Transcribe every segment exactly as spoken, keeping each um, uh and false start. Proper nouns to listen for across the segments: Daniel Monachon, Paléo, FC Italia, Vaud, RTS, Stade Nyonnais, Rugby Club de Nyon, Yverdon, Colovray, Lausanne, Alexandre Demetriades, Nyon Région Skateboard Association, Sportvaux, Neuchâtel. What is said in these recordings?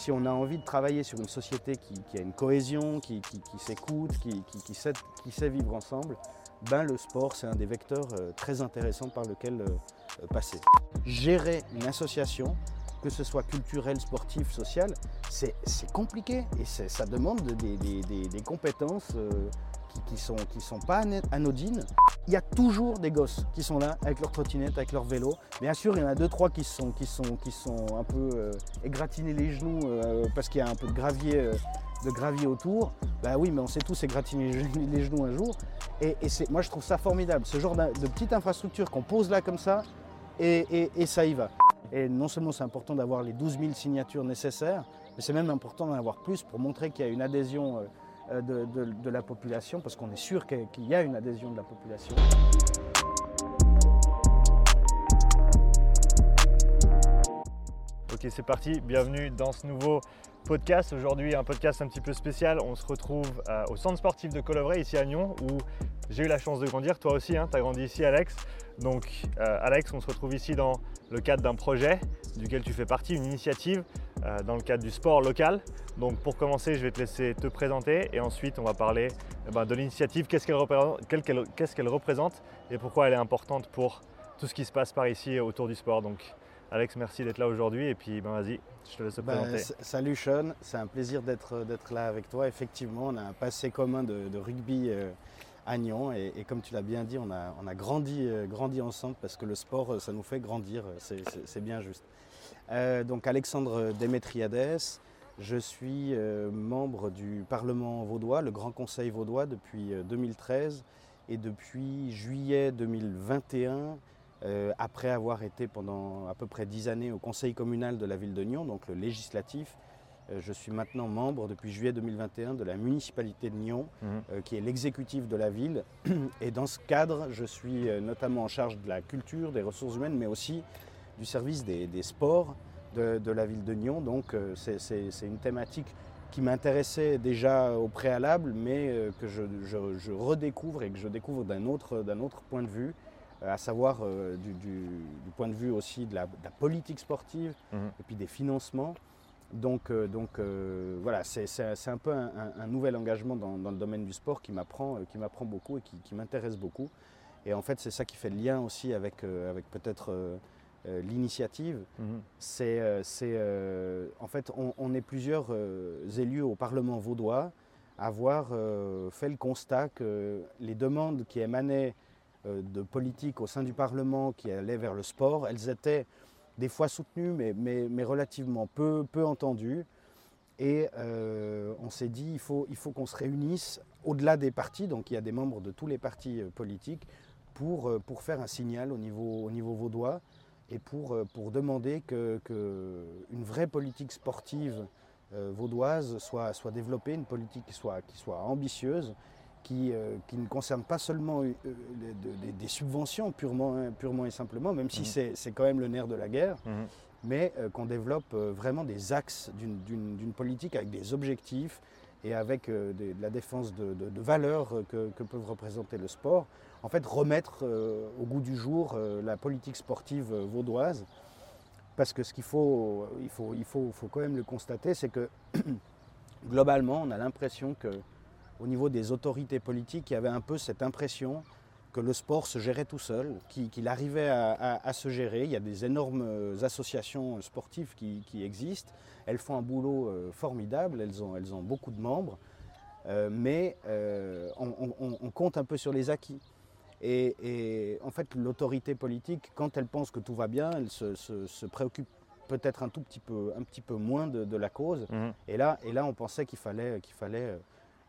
Si on a envie de travailler sur une société qui, qui a une cohésion, qui, qui, qui s'écoute, qui, qui, qui, sait, qui sait vivre ensemble, ben le sport c'est un des vecteurs très intéressants par lequel passer. Gérer une association, que ce soit culturel, sportif, social, c'est compliqué et ça demande des, des, des, des compétences euh, qui ne sont, qui sont pas anodines. Il y a toujours des gosses qui sont là avec leur trottinette, avec leur vélo. Bien sûr, il y en a deux, trois qui sont, qui sont, qui sont un peu euh, égratignés les genoux euh, parce qu'il y a un peu de gravier, euh, de gravier autour. Ben oui, mais on sait tous égratigner les genoux un jour. Et, et moi, je trouve ça formidable, ce genre de petite infrastructure qu'on pose là comme ça et, et, et ça y va. Et non seulement c'est important d'avoir les douze mille signatures nécessaires, mais c'est même important d'en avoir plus pour montrer qu'il y a une adhésion de, de, de la population, parce qu'on est sûr qu'il y a une adhésion de la population. Ok, c'est parti, bienvenue dans ce nouveau podcast. Aujourd'hui, un podcast un petit peu spécial. On se retrouve euh, au centre sportif de Colovray, ici à Nyon, où j'ai eu la chance de grandir. Toi aussi, hein, tu as grandi ici, Alex. Donc, euh, Alex, on se retrouve ici dans le cadre d'un projet duquel tu fais partie, une initiative euh, dans le cadre du sport local. Donc, pour commencer, je vais te laisser te présenter et ensuite, on va parler eh ben, de l'initiative, qu'est-ce qu'elle représente, qu'elle, qu'elle, qu'est-ce qu'elle représente et pourquoi elle est importante pour tout ce qui se passe par ici autour du sport. Donc, Alex, merci d'être là aujourd'hui et puis ben, vas-y, je te laisse te ben, présenter. Salut Sean, c'est un plaisir d'être là avec toi. Effectivement, on a un passé commun de, de rugby euh, à Nyon et, et comme tu l'as bien dit, on a, on a grandi, euh, grandi ensemble parce que le sport, ça nous fait grandir, c'est bien juste. Euh, donc Alexandre Demetriades, je suis euh, membre du Parlement vaudois, le Grand Conseil vaudois depuis euh, deux mille treize et depuis juillet deux mille vingt et un. Euh, après avoir été pendant à peu près dix années au conseil communal de la ville de Nyon, donc le législatif, euh, je suis maintenant membre depuis juillet deux mille vingt et un de la municipalité de Nyon, mmh. euh, qui est l'exécutif de la ville. Et dans ce cadre, je suis notamment en charge de la culture, des ressources humaines, mais aussi du service des, des sports de, de la ville de Nyon. Donc euh, c'est une thématique qui m'intéressait déjà au préalable, mais euh, que je, je, je redécouvre et que je découvre d'un autre, d'un autre point de vue, à savoir euh, du, du, du point de vue aussi de la, de la politique sportive mmh. et puis des financements. Donc, euh, donc euh, voilà, c'est un peu un, un, un nouvel engagement dans, dans le domaine du sport qui m'apprend euh, qui m'apprend beaucoup et qui, qui m'intéresse beaucoup. Et en fait, c'est ça qui fait le lien aussi avec, euh, avec peut-être euh, euh, l'initiative. Mmh. C'est, euh, c'est, euh, en fait, on, on est plusieurs euh, élus au Parlement vaudois à avoir euh, fait le constat que les demandes qui émanaient de politique au sein du Parlement qui allaient vers le sport, elles étaient des fois soutenues mais, mais, mais relativement peu, peu entendues et euh, on s'est dit il faut, il faut qu'on se réunisse au-delà des partis, donc il y a des membres de tous les partis politiques pour, pour faire un signal au niveau, au niveau vaudois et pour, pour demander que, que une vraie politique sportive euh, vaudoise soit, soit développée, une politique qui soit, qui soit ambitieuse. Qui, euh, qui ne concerne pas seulement euh, des, des, des subventions purement, purement et simplement, même si mmh. c'est quand même le nerf de la guerre, mmh. mais euh, qu'on développe euh, vraiment des axes d'une politique avec des objectifs et avec euh, des, de la défense de, de, de valeurs que, que peuvent représenter le sport. En fait, remettre euh, au goût du jour euh, la politique sportive euh, vaudoise, parce que ce qu'il faut, il faut, il faut, faut quand même le constater, c'est que globalement, on a l'impression que au niveau des autorités politiques, il y avait un peu cette impression que le sport se gérait tout seul, qu'il arrivait à, à, à se gérer. Il y a des énormes associations sportives qui, qui existent. Elles font un boulot formidable, elles ont, elles ont beaucoup de membres. Euh, mais euh, on, on, on compte un peu sur les acquis. Et, et en fait, l'autorité politique, quand elle pense que tout va bien, elle se, se, se préoccupe peut-être un tout petit peu, un petit peu moins de, de la cause. Mmh. Et là, et là, on pensait qu'il fallait... qu'il fallait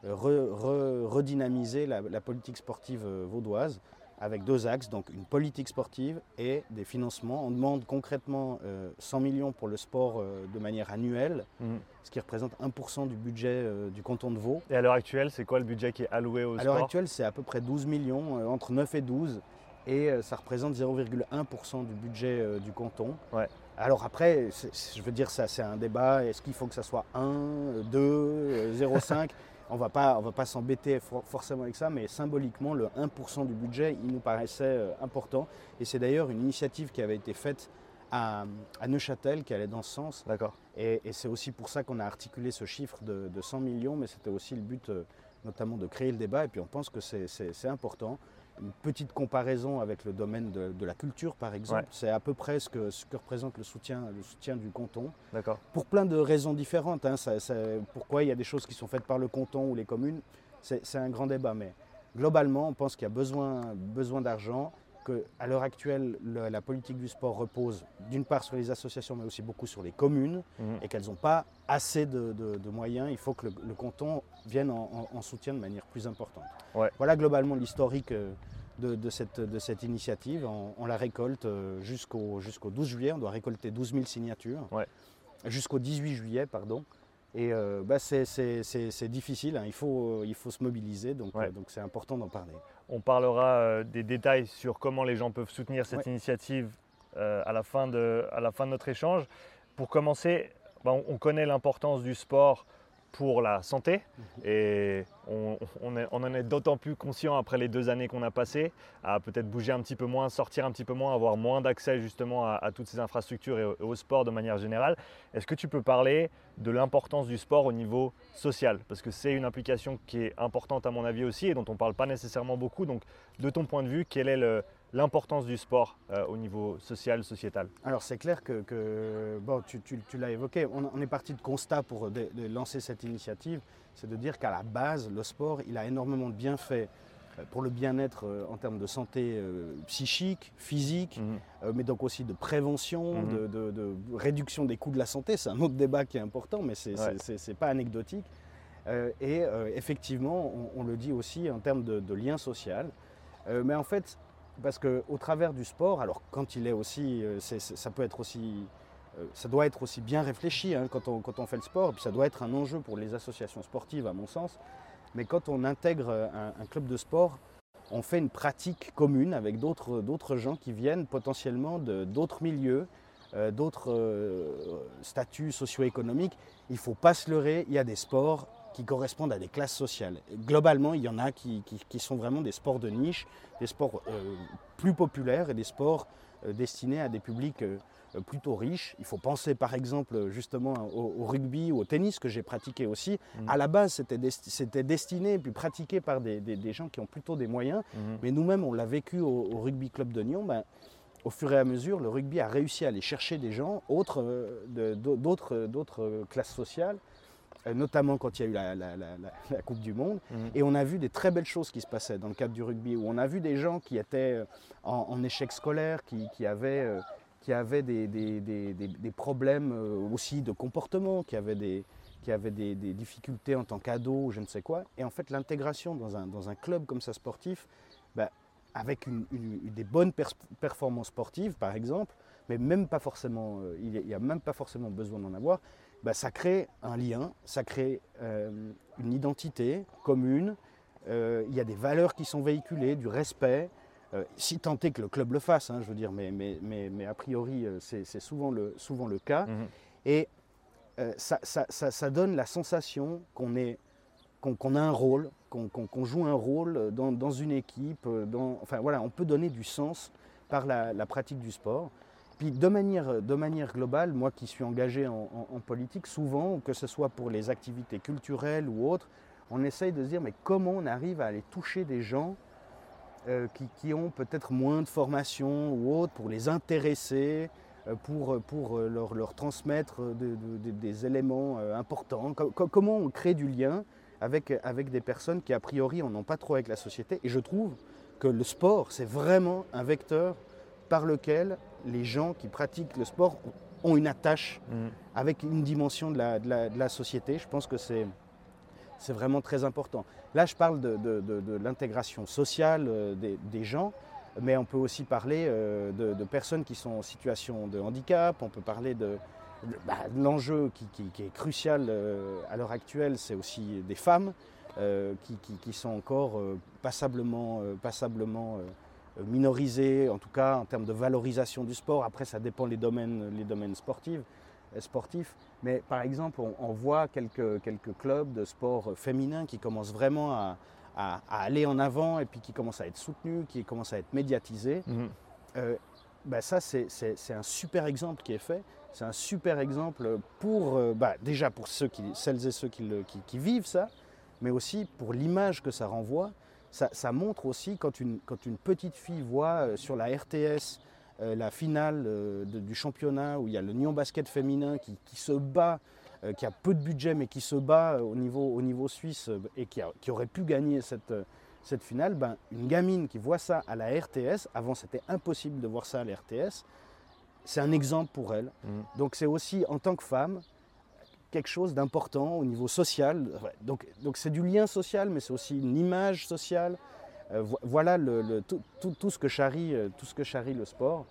Re, re, redynamiser la, la politique sportive vaudoise avec deux axes, donc une politique sportive et des financements. On demande concrètement euh, cent millions pour le sport euh, de manière annuelle, mmh. ce qui représente un pour cent du budget euh, du canton de Vaud. Et à l'heure actuelle, c'est quoi le budget qui est alloué au sport ? À l'heure actuelle, c'est à peu près douze millions, euh, entre neuf et douze, et euh, ça représente zéro virgule un pour cent du budget euh, du canton. Ouais. Alors après, je veux dire, ça c'est un débat, est-ce qu'il faut que ça soit un, deux, zéro virgule cinq On va pas, on va pas s'embêter for forcément avec ça, mais symboliquement, le un pour cent du budget, il nous paraissait euh, important. Et c'est d'ailleurs une initiative qui avait été faite à, à Neuchâtel, qui allait dans ce sens. D'accord. Et, et c'est aussi pour ça qu'on a articulé ce chiffre de, de cent millions, mais c'était aussi le but euh, notamment de créer le débat. Et puis on pense que c'est, c'est, c'est important. Une petite comparaison avec le domaine de, de la culture, par exemple, ouais. C'est à peu près ce que, ce que représente le soutien, le soutien du canton. D'accord. Pour plein de raisons différentes. Hein, ça, ça, pourquoi il y a des choses qui sont faites par le canton ou les communes, c'est, c'est un grand débat. Mais globalement, on pense qu'il y a besoin, besoin d'argent, qu'à l'heure actuelle, le, la politique du sport repose d'une part sur les associations, mais aussi beaucoup sur les communes, mmh. et qu'elles n'ont pas assez de, de, de moyens. Il faut que le, le canton vienne en, en, en soutien de manière plus importante. Ouais. Voilà globalement l'historique de, de, cette, de cette initiative. On, on la récolte jusqu'au, jusqu'au douze juillet. On doit récolter douze mille signatures, ouais. Jusqu'au dix-huit juillet, pardon. Et euh, bah c'est, c'est, c'est, c'est difficile, hein. Il faut, il faut se mobiliser, donc, ouais. euh, donc c'est important d'en parler. On parlera euh, des détails sur comment les gens peuvent soutenir cette ouais. initiative euh, à, la fin de, à la fin de notre échange. Pour commencer, bah, on, on connaît l'importance du sport pour la santé et on, on, est, on en est d'autant plus conscient après les deux années qu'on a passées à peut-être bouger un petit peu moins, sortir un petit peu moins, avoir moins d'accès justement à, à toutes ces infrastructures et au, et au sport de manière générale. Est-ce que tu peux parler de l'importance du sport au niveau social? Parce que c'est une implication qui est importante à mon avis aussi et dont on ne parle pas nécessairement beaucoup. Donc de ton point de vue, quel est le... l'importance du sport euh, au niveau social, sociétal? Alors c'est clair que, que bon, tu, tu, tu l'as évoqué, on, on est parti de constat pour de, de lancer cette initiative, c'est de dire qu'à la base, le sport, il a énormément de bienfaits pour le bien-être euh, en termes de santé euh, psychique, physique, mm-hmm. euh, mais donc aussi de prévention, mm-hmm. de, de, de réduction des coûts de la santé. C'est un autre débat qui est important, mais c'est, ouais. c'est, c'est, c'est pas anecdotique. Euh, et euh, effectivement, on, on le dit aussi en termes de, de lien social. Euh, mais en fait, parce qu'au travers du sport, alors quand il est aussi, euh, c'est, ça peut être aussi, euh, ça doit être aussi bien réfléchi hein, quand, on, quand on fait le sport, et puis ça doit être un enjeu pour les associations sportives à mon sens, mais quand on intègre un, un club de sport, on fait une pratique commune avec d'autres, d'autres gens qui viennent potentiellement de, d'autres milieux, euh, d'autres euh, statuts socio-économiques. Il ne faut pas se leurrer, il y a des sports qui correspondent à des classes sociales. Globalement, il y en a qui, qui, qui sont vraiment des sports de niche, des sports euh, plus populaires et des sports euh, destinés à des publics euh, plutôt riches. Il faut penser par exemple justement au, au rugby ou au tennis que j'ai pratiqué aussi. Mmh. À la base, c'était, desti- c'était destiné et puis pratiqué par des, des, des gens qui ont plutôt des moyens. Mmh. Mais nous-mêmes, on l'a vécu au, au Rugby Club de Nyon. Ben, au fur et à mesure, le rugby a réussi à aller chercher des gens autres, de, d'autres, d'autres classes sociales, notamment quand il y a eu la, la, la, la Coupe du Monde. Mmh. Et on a vu des très belles choses qui se passaient dans le cadre du rugby, où on a vu des gens qui étaient en, en échec scolaire, qui, qui avaient, qui avaient des, des, des, des, des problèmes aussi de comportement, qui avaient, des, qui avaient des, des difficultés en tant qu'ados, je ne sais quoi. Et en fait, l'intégration dans un, dans un club comme ça sportif, bah, avec une, une, des bonnes pers- performances sportives, par exemple, mais même pas forcément, il n'y a même pas forcément besoin d'en avoir, bah, ça crée un lien, ça crée euh, une identité commune, euh, il y a des valeurs qui sont véhiculées, du respect, euh, si tant est que le club le fasse, hein, je veux dire, mais, mais, mais, mais a priori c'est, c'est souvent, le, souvent le cas. Mmh. Et euh, ça, ça, ça, ça donne la sensation qu'on, est, qu'on, qu'on a un rôle, qu'on, qu'on, qu'on joue un rôle dans, dans une équipe, dans, enfin voilà, on peut donner du sens par la, la pratique du sport. Puis de manière, de manière globale, moi qui suis engagé en, en, en politique, souvent, que ce soit pour les activités culturelles ou autres, on essaye de se dire mais comment on arrive à aller toucher des gens euh, qui, qui ont peut-être moins de formation ou autre, pour les intéresser, euh, pour, pour leur, leur transmettre de, de, de, des éléments euh, importants. Com- comment on crée du lien avec, avec des personnes qui a priori n'en ont pas trop avec la société. Et je trouve que le sport, c'est vraiment un vecteur par lequel les gens qui pratiquent le sport ont une attache mmh. avec une dimension de la, de, la, de la société. Je pense que c'est, c'est vraiment très important. Là, je parle de, de, de, de l'intégration sociale des, des gens, mais on peut aussi parler de, de personnes qui sont en situation de handicap, on peut parler de, de bah, l'enjeu qui, qui, qui est crucial à l'heure actuelle, c'est aussi des femmes euh, qui, qui, qui sont encore euh, passablement... Euh, passablement euh, minorisé, en tout cas en termes de valorisation du sport. Après, ça dépend des domaines, les domaines sportifs, sportifs. Mais par exemple, on, on voit quelques, quelques clubs de sport féminin qui commencent vraiment à, à, à aller en avant et puis qui commencent à être soutenus, qui commencent à être médiatisés. Mmh. Euh, ben ça, c'est, c'est, c'est un super exemple qui est fait. C'est un super exemple pour, euh, bah, déjà pour ceux qui, celles et ceux qui, le, qui, qui vivent ça, mais aussi pour l'image que ça renvoie. Ça, ça montre aussi quand une, quand une petite fille voit euh, sur la R T S euh, la finale euh, de, du championnat où il y a le Nyon basket féminin qui, qui se bat, euh, qui a peu de budget mais qui se bat euh, au, niveau, au niveau suisse euh, et qui, a, qui aurait pu gagner cette, euh, cette finale, ben, une gamine qui voit ça à la R T S, avant c'était impossible de voir ça à la R T S, c'est un exemple pour elle. Mmh. Donc c'est aussi en tant que femme quelque chose d'important au niveau social. Donc, donc c'est du lien social, mais c'est aussi une image sociale. Euh, vo- voilà le, le, tout, tout, tout, ce que charrie, euh, tout ce que charrie le sport.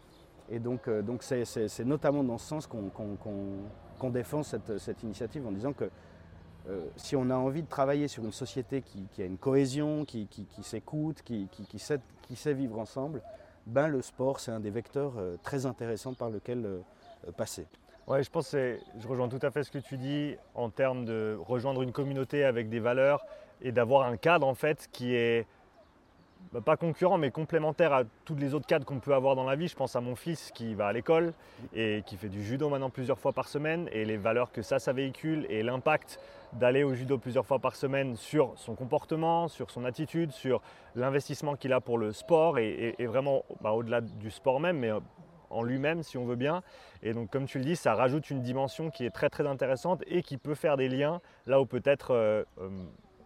Et donc, euh, donc c'est, c'est, c'est notamment dans ce sens qu'on, qu'on, qu'on, qu'on défend cette, cette initiative en disant que euh, si on a envie de travailler sur une société qui, qui a une cohésion, qui, qui, qui s'écoute, qui, qui, qui, sait, qui sait vivre ensemble, ben le sport, c'est un des vecteurs euh, très intéressants par lequel euh, passer. Ouais, je pense que c'est, je rejoins tout à fait ce que tu dis en termes de rejoindre une communauté avec des valeurs et d'avoir un cadre en fait qui est bah, pas concurrent mais complémentaire à tous les autres cadres qu'on peut avoir dans la vie. Je pense à mon fils qui va à l'école et qui fait du judo maintenant plusieurs fois par semaine et les valeurs que ça, ça véhicule et l'impact d'aller au judo plusieurs fois par semaine sur son comportement, sur son attitude, sur l'investissement qu'il a pour le sport et, et, et vraiment bah, au-delà du sport même mais en lui-même si on veut bien. Et donc comme tu le dis, ça rajoute une dimension qui est très très intéressante et qui peut faire des liens là où peut-être euh, euh,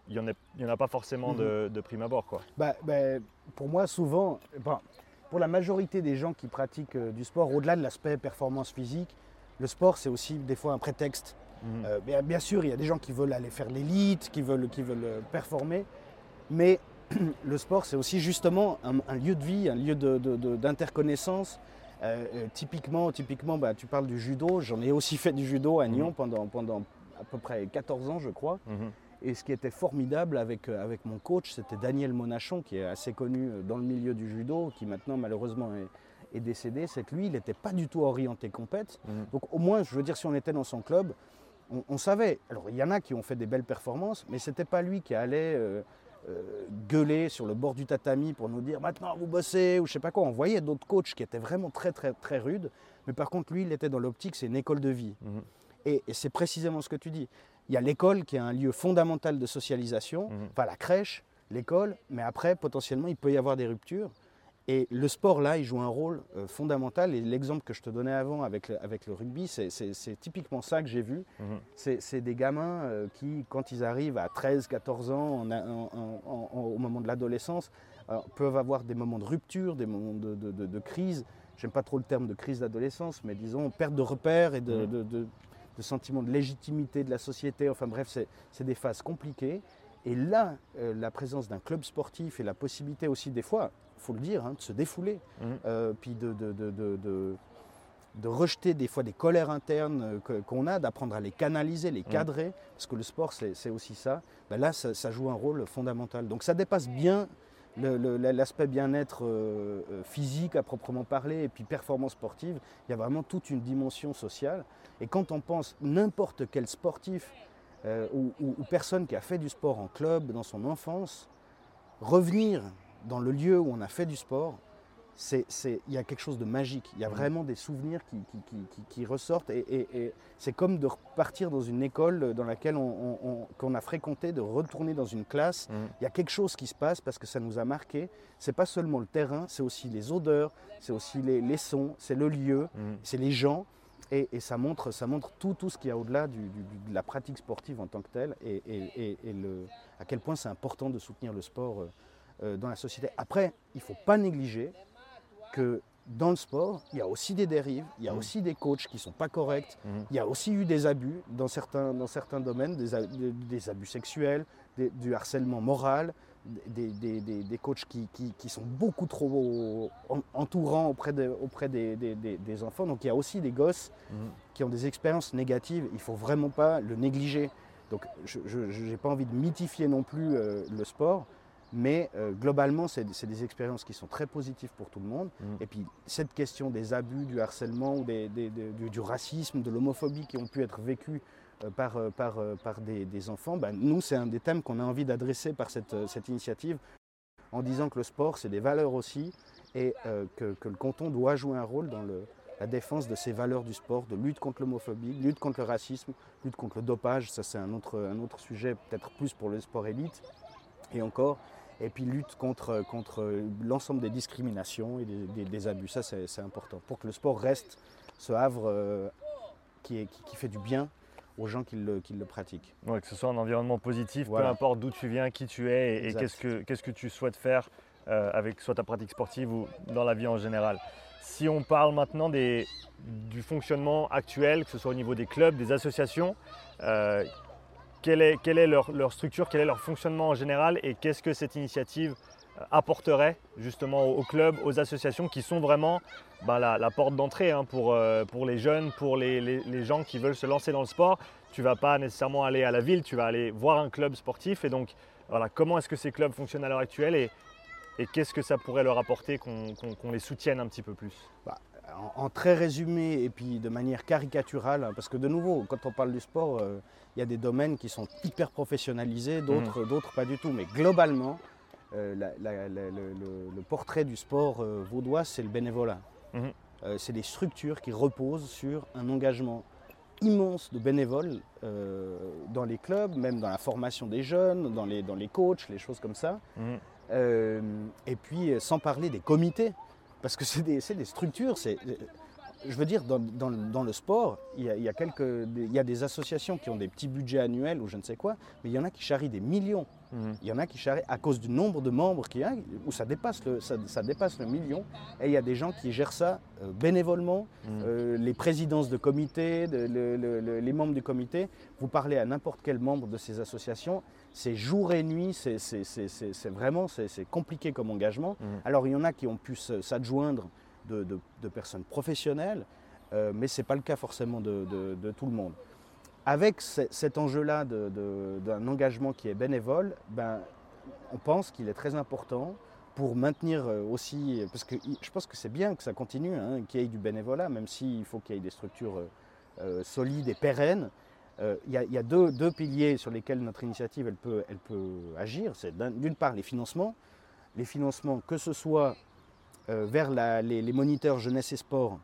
il n'y en a pas forcément de, de prime abord, quoi. Bah, bah, pour moi souvent, bah, pour la majorité des gens qui pratiquent euh, du sport, au-delà de l'aspect performance physique, le sport c'est aussi des fois un prétexte. Mmh. Euh, bien, bien sûr il y a des gens qui veulent aller faire l'élite, qui veulent, qui veulent performer, mais le sport c'est aussi justement un, un lieu de vie, un lieu de, de, de, d'interconnaissance. Euh, euh, typiquement, typiquement bah, tu parles du judo, j'en ai aussi fait du judo à Nyon mmh. pendant, pendant à peu près quatorze ans je crois. Mmh. Et ce qui était formidable avec, euh, avec mon coach, c'était Daniel Monachon qui est assez connu dans le milieu du judo, qui maintenant malheureusement est, est décédé, c'est que lui il n'était pas du tout orienté compète. Mmh. Donc au moins je veux dire si on était dans son club, on, on savait. Alors il y en a qui ont fait des belles performances, mais ce n'était pas lui qui allait euh, Euh, gueuler sur le bord du tatami pour nous dire maintenant vous bossez ou je sais pas quoi. On voyait d'autres coachs qui étaient vraiment très très très rudes, mais par contre lui il était dans l'optique c'est une école de vie. Mmh. et, et c'est précisément ce que tu dis, il y a l'école qui est un lieu fondamental de socialisation, mmh. enfin la crèche, l'école, mais après potentiellement il peut y avoir des ruptures et le sport là il joue un rôle euh, fondamental. Et l'exemple que je te donnais avant avec le, avec le rugby, c'est, c'est, c'est typiquement ça que j'ai vu. Mmh. c'est, c'est des gamins euh, qui quand ils arrivent à treize quatorze ans en, en, en, en, au moment de l'adolescence euh, peuvent avoir des moments de rupture, des moments de, de, de, de crise, j'aime pas trop le terme de crise d'adolescence, mais disons perte de repères et de, mmh. de, de, de sentiment de légitimité de la société, enfin bref c'est, c'est des phases compliquées. Et là euh, la présence d'un club sportif et la possibilité aussi des fois, il faut le dire, hein, de se défouler, mmh. euh, puis de, de, de, de, de, de rejeter des fois des colères internes que, qu'on a, d'apprendre à les canaliser, les cadrer, mmh. parce que le sport c'est, c'est aussi ça. Ben là, ça, ça joue un rôle fondamental. Donc ça dépasse bien le, le, l'aspect bien-être euh, physique à proprement parler, et puis performance sportive, il y a vraiment toute une dimension sociale. Et quand on pense n'importe quel sportif euh, ou, ou, ou personne qui a fait du sport en club, dans son enfance, revenir dans le lieu où on a fait du sport, c'est, c'est, il y a quelque chose de magique. Il y a vraiment des souvenirs qui, qui, qui, qui ressortent. Et, et, et c'est comme de repartir dans une école dans laquelle on, on, on, qu'on a fréquenté, de retourner dans une classe. Mmh. Il y a quelque chose qui se passe parce que ça nous a marqué. C'est pas seulement le terrain, c'est aussi les odeurs, c'est aussi les, les sons, c'est le lieu, mmh. c'est les gens. Et, et ça montre, ça montre tout, tout ce qu'il y a au-delà du, du, de la pratique sportive en tant que telle. Et, et, et, et le, à quel point c'est important de soutenir le sport euh, Euh, dans la société. Après, il ne faut pas négliger que dans le sport, il y a aussi des dérives, il y a mmh. aussi des coachs qui ne sont pas corrects, mmh. il y a aussi eu des abus dans certains, dans certains domaines, des, des abus sexuels, des, du harcèlement moral, des, des, des, des coachs qui, qui, qui sont beaucoup trop entourants auprès, de, auprès des, des, des, des enfants. Donc il y a aussi des gosses mmh. qui ont des expériences négatives, il ne faut vraiment pas le négliger. Donc je n'ai pas envie de mythifier non plus euh, le sport. Mais euh, globalement, c'est, c'est des expériences qui sont très positives pour tout le monde. Mmh. Et puis, cette question des abus, du harcèlement, ou des, des, des, du, du racisme, de l'homophobie qui ont pu être vécues euh, par, euh, par, euh, par des, des enfants, bah, nous, c'est un des thèmes qu'on a envie d'adresser par cette, euh, cette initiative, en disant que le sport, c'est des valeurs aussi, et euh, que, que le canton doit jouer un rôle dans le, la défense de ces valeurs du sport, de lutte contre l'homophobie, lutte contre le racisme, lutte contre le dopage, ça c'est un autre, un autre sujet, peut-être plus pour le sport élite, et encore, et puis lutte contre, contre l'ensemble des discriminations et des, des, des abus, ça c'est, c'est important, pour que le sport reste ce havre euh, qui, est, qui, qui fait du bien aux gens qui le, qui le pratiquent. Ouais, que ce soit un environnement positif, voilà. Peu importe d'où tu viens, qui tu es et, et qu'est-ce que, qu'est-ce que tu souhaites faire euh, avec soit ta pratique sportive ou dans la vie en général. Si on parle maintenant des, du fonctionnement actuel, que ce soit au niveau des clubs, des associations, euh, quelle est, quelle est leur, leur structure, quel est leur fonctionnement en général et qu'est-ce que cette initiative apporterait justement aux clubs, aux associations qui sont vraiment ben, la, la porte d'entrée hein, pour, euh, pour les jeunes, pour les, les, les gens qui veulent se lancer dans le sport. Tu ne vas pas nécessairement aller à la ville, tu vas aller voir un club sportif. Et donc, voilà, comment est-ce que ces clubs fonctionnent à l'heure actuelle et, et qu'est-ce que ça pourrait leur apporter qu'on, qu'on, qu'on les soutienne un petit peu plus ? Bah, en, en très résumé et puis de manière caricaturale, parce que de nouveau, quand on parle du sport, il euh, y a des domaines qui sont hyper professionnalisés, d'autres, mmh. d'autres pas du tout. Mais globalement, Euh, la, la, la, le, le, le portrait du sport euh, vaudois, c'est le bénévolat. Mmh. Euh, c'est des structures qui reposent sur un engagement immense de bénévoles euh, dans les clubs, même dans la formation des jeunes, dans les, dans les coachs, les choses comme ça. Mmh. Euh, et puis, sans parler des comités, parce que c'est des, c'est des structures. C'est, je veux dire, dans, dans, dans le sport, il y a, il y a quelques, il y a des associations qui ont des petits budgets annuels ou je ne sais quoi, mais il y en a qui charrient des millions. Mmh. Il y en a qui charrient à cause du nombre de membres qu'il y a, où ça dépasse le, ça, ça dépasse le million. Et il y a des gens qui gèrent ça euh, bénévolement, mmh. euh, les présidences de comités, de, le, le, le, les membres du comité. Vous parlez à n'importe quel membre de ces associations, c'est jour et nuit, c'est, c'est, c'est, c'est, c'est vraiment c'est, c'est compliqué comme engagement. Mmh. Alors il y en a qui ont pu s'adjoindre De, de, de personnes professionnelles, euh, mais ce n'est pas le cas forcément de, de, de tout le monde. Avec ce, cet enjeu-là de, de, d'un engagement qui est bénévole, ben, on pense qu'il est très important pour maintenir aussi, parce que je pense que c'est bien que ça continue, hein, qu'il y ait du bénévolat, même s'il faut qu'il y ait des structures euh, solides et pérennes. Euh, y a, y a deux, deux piliers sur lesquels notre initiative elle peut, elle peut agir. C'est d'une part les financements, les financements que ce soit Euh, vers la, les, les moniteurs jeunesse et sport,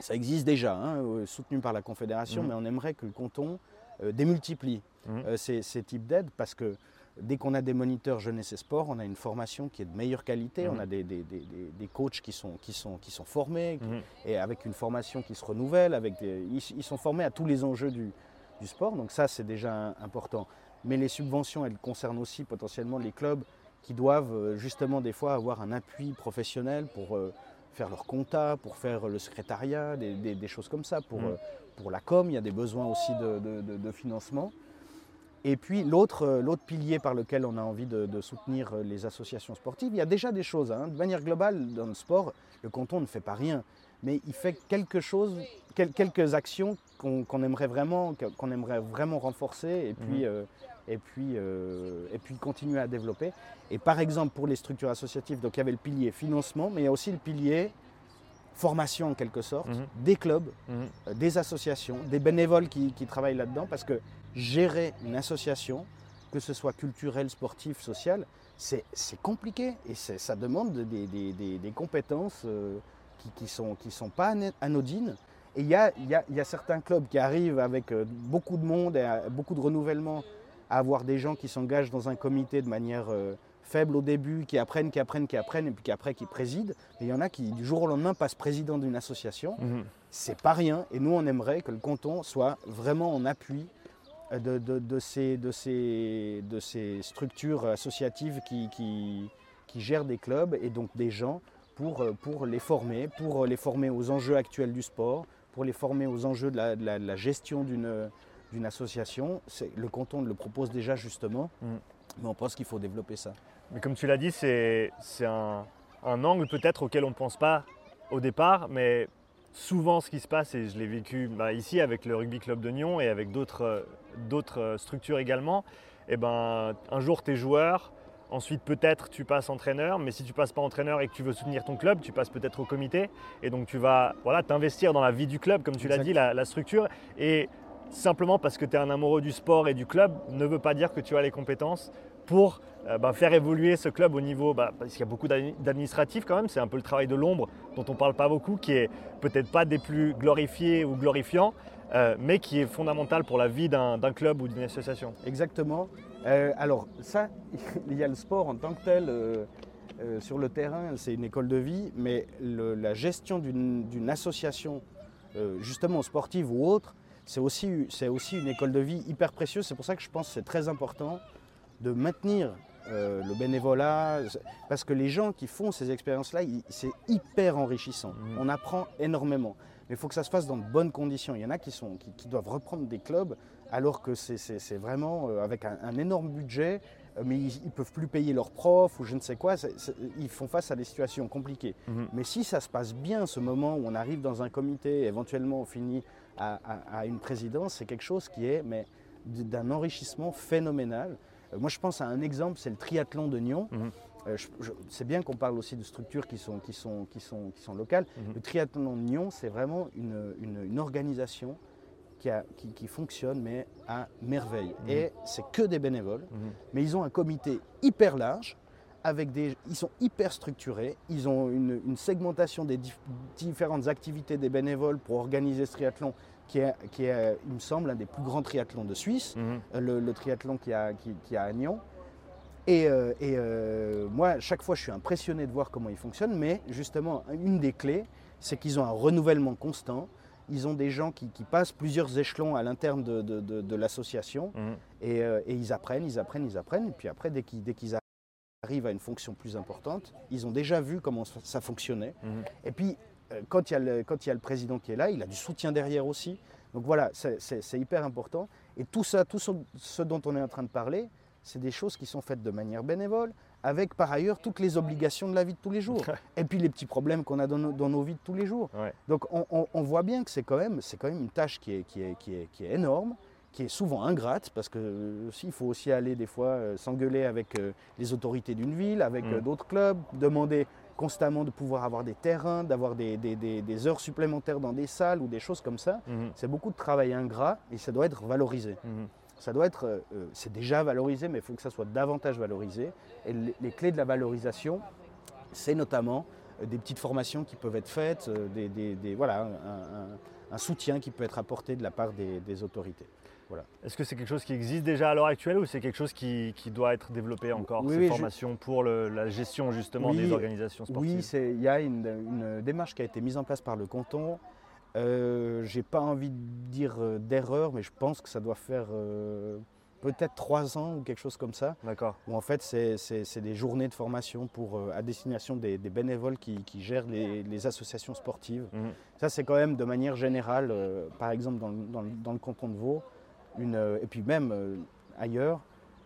ça existe déjà, hein, euh, soutenu par la Confédération, mmh. mais on aimerait que le canton euh, démultiplie mmh. euh, ces, ces types d'aides parce que dès qu'on a des moniteurs jeunesse et sport, on a une formation qui est de meilleure qualité, mmh. on a des, des, des, des, des coachs qui sont, qui sont, qui sont formés qui, mmh. et avec une formation qui se renouvelle, avec des, ils, ils sont formés à tous les enjeux du, du sport, donc ça c'est déjà important. Mais les subventions, elles concernent aussi potentiellement les clubs qui doivent justement des fois avoir un appui professionnel pour euh, faire leur compta, pour faire le secrétariat, des, des, des choses comme ça. Pour, mmh. euh, pour la com, il y a des besoins aussi de, de, de, de financement. Et puis l'autre, l'autre pilier par lequel on a envie de, de soutenir les associations sportives, il y a déjà des choses. Hein. De manière globale, dans le sport, le canton ne fait pas rien. Mais il fait quelque chose, quel, quelques actions qu'on, qu'on, aimerait vraiment, qu'on aimerait vraiment renforcer et puis... Mmh. Euh, Et puis, euh, et puis continuer à développer. Et par exemple, pour les structures associatives, donc il y avait le pilier financement, mais il y a aussi le pilier formation en quelque sorte, mm-hmm. des clubs, mm-hmm. euh, des associations, des bénévoles qui, qui travaillent là-dedans, parce que gérer une association, que ce soit culturelle, sportive, sociale, c'est, c'est compliqué et c'est, ça demande des, des, des, des compétences euh, qui ne qui sont, qui sont pas anodines. Et il y a, y a, y a certains clubs qui arrivent avec euh, beaucoup de monde et à, beaucoup de renouvellement, à avoir des gens qui s'engagent dans un comité de manière euh, faible au début, qui apprennent, qui apprennent, qui apprennent, et puis qui, après qui président. Et il y en a qui, du jour au lendemain, passent président d'une association. Mmh. C'est pas rien. Et nous, on aimerait que le canton soit vraiment en appui de, de, de, ces, de, ces, de ces structures associatives qui, qui, qui gèrent des clubs et donc des gens pour, pour les former, pour les former aux enjeux actuels du sport, pour les former aux enjeux de la, de la, de la gestion d'une... d'une association. C'est, le canton le propose déjà justement, mm. mais on pense qu'il faut développer ça. Mais comme tu l'as dit, c'est, c'est un, un angle peut-être auquel on ne pense pas au départ, mais souvent ce qui se passe, et je l'ai vécu bah, ici avec le Rugby Club de Nyon et avec d'autres, d'autres structures également, et ben, un jour tu es joueur, ensuite peut-être tu passes entraîneur, mais si tu ne passes pas entraîneur et que tu veux soutenir ton club, tu passes peut-être au comité, et donc tu vas voilà, t'investir dans la vie du club, comme tu exact. L'as dit, la, la structure, et simplement parce que tu es un amoureux du sport et du club ne veut pas dire que tu as les compétences pour euh, bah, faire évoluer ce club au niveau, bah, parce qu'il y a beaucoup d'administratifs quand même, c'est un peu le travail de l'ombre dont on ne parle pas beaucoup, qui est peut-être pas des plus glorifiés ou glorifiants, euh, mais qui est fondamental pour la vie d'un d'un club ou d'une association. Exactement. Euh, alors ça, il y a le sport en tant que tel. Euh... Euh, sur le terrain, c'est une école de vie, mais le, la gestion d'une, d'une association, euh, justement sportive ou autre, c'est aussi, c'est aussi une école de vie hyper précieuse. C'est pour ça que je pense que c'est très important de maintenir euh, le bénévolat, parce que les gens qui font ces expériences-là, ils, c'est hyper enrichissant. Mmh. On apprend énormément, mais il faut que ça se fasse dans de bonnes conditions. Il y en a qui, sont, qui, qui doivent reprendre des clubs, alors que c'est, c'est, c'est vraiment euh, avec un, un énorme budget, mais ils ne peuvent plus payer leurs profs ou je ne sais quoi, c'est, c'est, ils font face à des situations compliquées. Mmh. Mais si ça se passe bien, ce moment où on arrive dans un comité, éventuellement on finit à, à, à une présidence, c'est quelque chose qui est mais, d'un enrichissement phénoménal. Euh, moi je pense à un exemple, c'est le triathlon de Nyon. Mmh. Euh, je, je, c'est bien qu'on parle aussi de structures qui sont, qui sont, qui sont, qui sont locales. Mmh. Le triathlon de Nyon, c'est vraiment une, une, une organisation Qui, a, qui, qui fonctionne mais à merveille. Mmh. Et c'est que des bénévoles, mmh. mais ils ont un comité hyper large, avec des, ils sont hyper structurés, ils ont une, une segmentation des dif, différentes activités des bénévoles pour organiser ce triathlon qui est, qui est il me semble, un des plus grands triathlons de Suisse, mmh. le, le triathlon qu'il y a, qui, qui a à Nyon. Et, euh, et euh, moi, chaque fois, je suis impressionné de voir comment ils fonctionnent, mais justement, une des clés, c'est qu'ils ont un renouvellement constant. Ils ont des gens qui, qui passent plusieurs échelons à l'interne de, de, de, de l'association mmh. et, euh, et ils apprennent, ils apprennent, ils apprennent. Et puis après, dès qu'ils, dès qu'ils arrivent à une fonction plus importante, ils ont déjà vu comment ça fonctionnait. Mmh. Et puis, euh, quand il y a le, quand il y a le président qui est là, il a du soutien derrière aussi. Donc voilà, c'est, c'est, c'est hyper important. Et tout ça, tout ce, ce dont on est en train de parler, c'est des choses qui sont faites de manière bénévole, avec par ailleurs toutes les obligations de la vie de tous les jours et puis les petits problèmes qu'on a dans nos, dans nos vies de tous les jours. Ouais. Donc on, on, on voit bien que c'est quand même, c'est quand même une tâche qui est, qui est, qui est, qui est énorme, qui est souvent ingrate parce que aussi, il faut aussi aller des fois euh, s'engueuler avec euh, les autorités d'une ville, avec mmh. euh, d'autres clubs, demander constamment de pouvoir avoir des terrains, d'avoir des, des, des, des heures supplémentaires dans des salles ou des choses comme ça. Mmh. C'est beaucoup de travail ingrat et ça doit être valorisé. Mmh. Ça doit être, euh, c'est déjà valorisé, mais il faut que ça soit davantage valorisé. Et les, les clés de la valorisation, c'est notamment euh, des petites formations qui peuvent être faites, euh, des, des, des, voilà, un, un, un soutien qui peut être apporté de la part des, des autorités. Voilà. Est-ce que c'est quelque chose qui existe déjà à l'heure actuelle ou c'est quelque chose qui, qui doit être développé encore, oui, ces oui, formations je... pour le, la gestion justement oui, des organisations sportives? Oui, il y a une, une démarche qui a été mise en place par le canton. Euh, j'ai pas envie de dire euh, d'erreur, mais je pense que ça doit faire euh, peut-être trois ans ou quelque chose comme ça. D'accord. Où en fait, c'est, c'est, c'est des journées de formation pour, euh, à destination des, des bénévoles qui, qui gèrent les, les associations sportives. Mmh. Ça, c'est quand même de manière générale, euh, par exemple dans, dans, dans le canton de Vaud, une, euh, et puis même euh, ailleurs,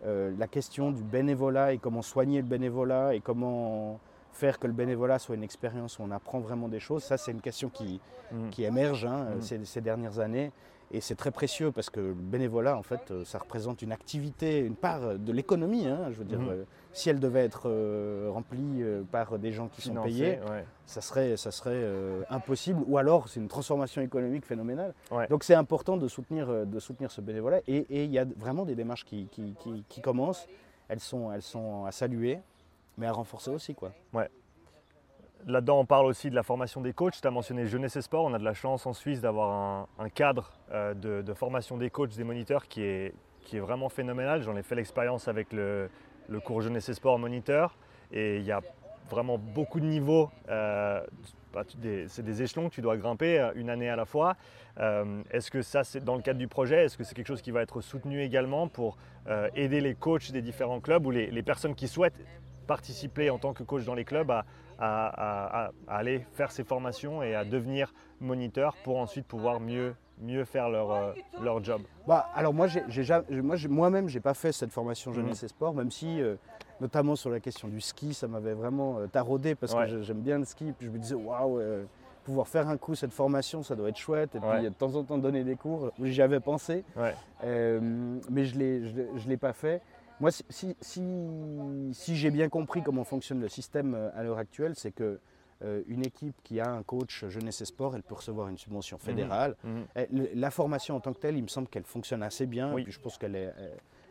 euh, la question du bénévolat et comment soigner le bénévolat et comment faire que le bénévolat soit une expérience où on apprend vraiment des choses, ça c'est une question qui, mmh. qui émerge hein, mmh. ces, ces dernières années et c'est très précieux parce que le bénévolat en fait ça représente une activité, une part de l'économie, hein, je veux dire, mmh. euh, si elle devait être euh, remplie euh, par des gens qui sont Financé, payés, ouais. ça serait, ça serait euh, impossible ou alors c'est une transformation économique phénoménale. Ouais. Donc c'est important de soutenir, de soutenir ce bénévolat et il y a vraiment des démarches qui, qui, qui, qui commencent, elles sont, elles sont à saluer. Mais à renforcer aussi, quoi. Ouais. Là-dedans, on parle aussi de la formation des coachs. Tu as mentionné Jeunesse et Sport. On a de la chance en Suisse d'avoir un, un cadre euh, de, de formation des coachs, des moniteurs qui est, qui est vraiment phénoménal. J'en ai fait l'expérience avec le, le cours Jeunesse et Sport moniteur. Et il y a vraiment beaucoup de niveaux. Euh, c'est des échelons que tu dois grimper une année à la fois. Euh, est-ce que ça, c'est dans le cadre du projet, est-ce que c'est quelque chose qui va être soutenu également pour euh, aider les coachs des différents clubs ou les, les personnes qui souhaitent participer en tant que coach dans les clubs à, à, à, à aller faire ces formations et à devenir moniteur pour ensuite pouvoir mieux, mieux faire leur, euh, leur job? Bah, alors moi, j'ai, j'ai, moi j'ai, moi-même, je n'ai pas fait cette formation Jeunesse mmh. et Sport, même si, euh, notamment sur la question du ski, ça m'avait vraiment euh, taraudé parce ouais. que j'aime bien le ski. Puis je me disais, waouh, pouvoir faire un coup cette formation, ça doit être chouette. Et puis ouais. de temps en temps, donner des cours, j'y avais pensé, ouais. euh, mais je ne l'ai, je, je l'ai pas fait. Moi, si, si, si j'ai bien compris comment fonctionne le système à l'heure actuelle, c'est que euh, une équipe qui a un coach jeunesse et sport, elle peut recevoir une subvention fédérale. Mmh. Mmh. Et le, la formation en tant que telle, il me semble qu'elle fonctionne assez bien. Oui. Et puis je pense qu'elle est,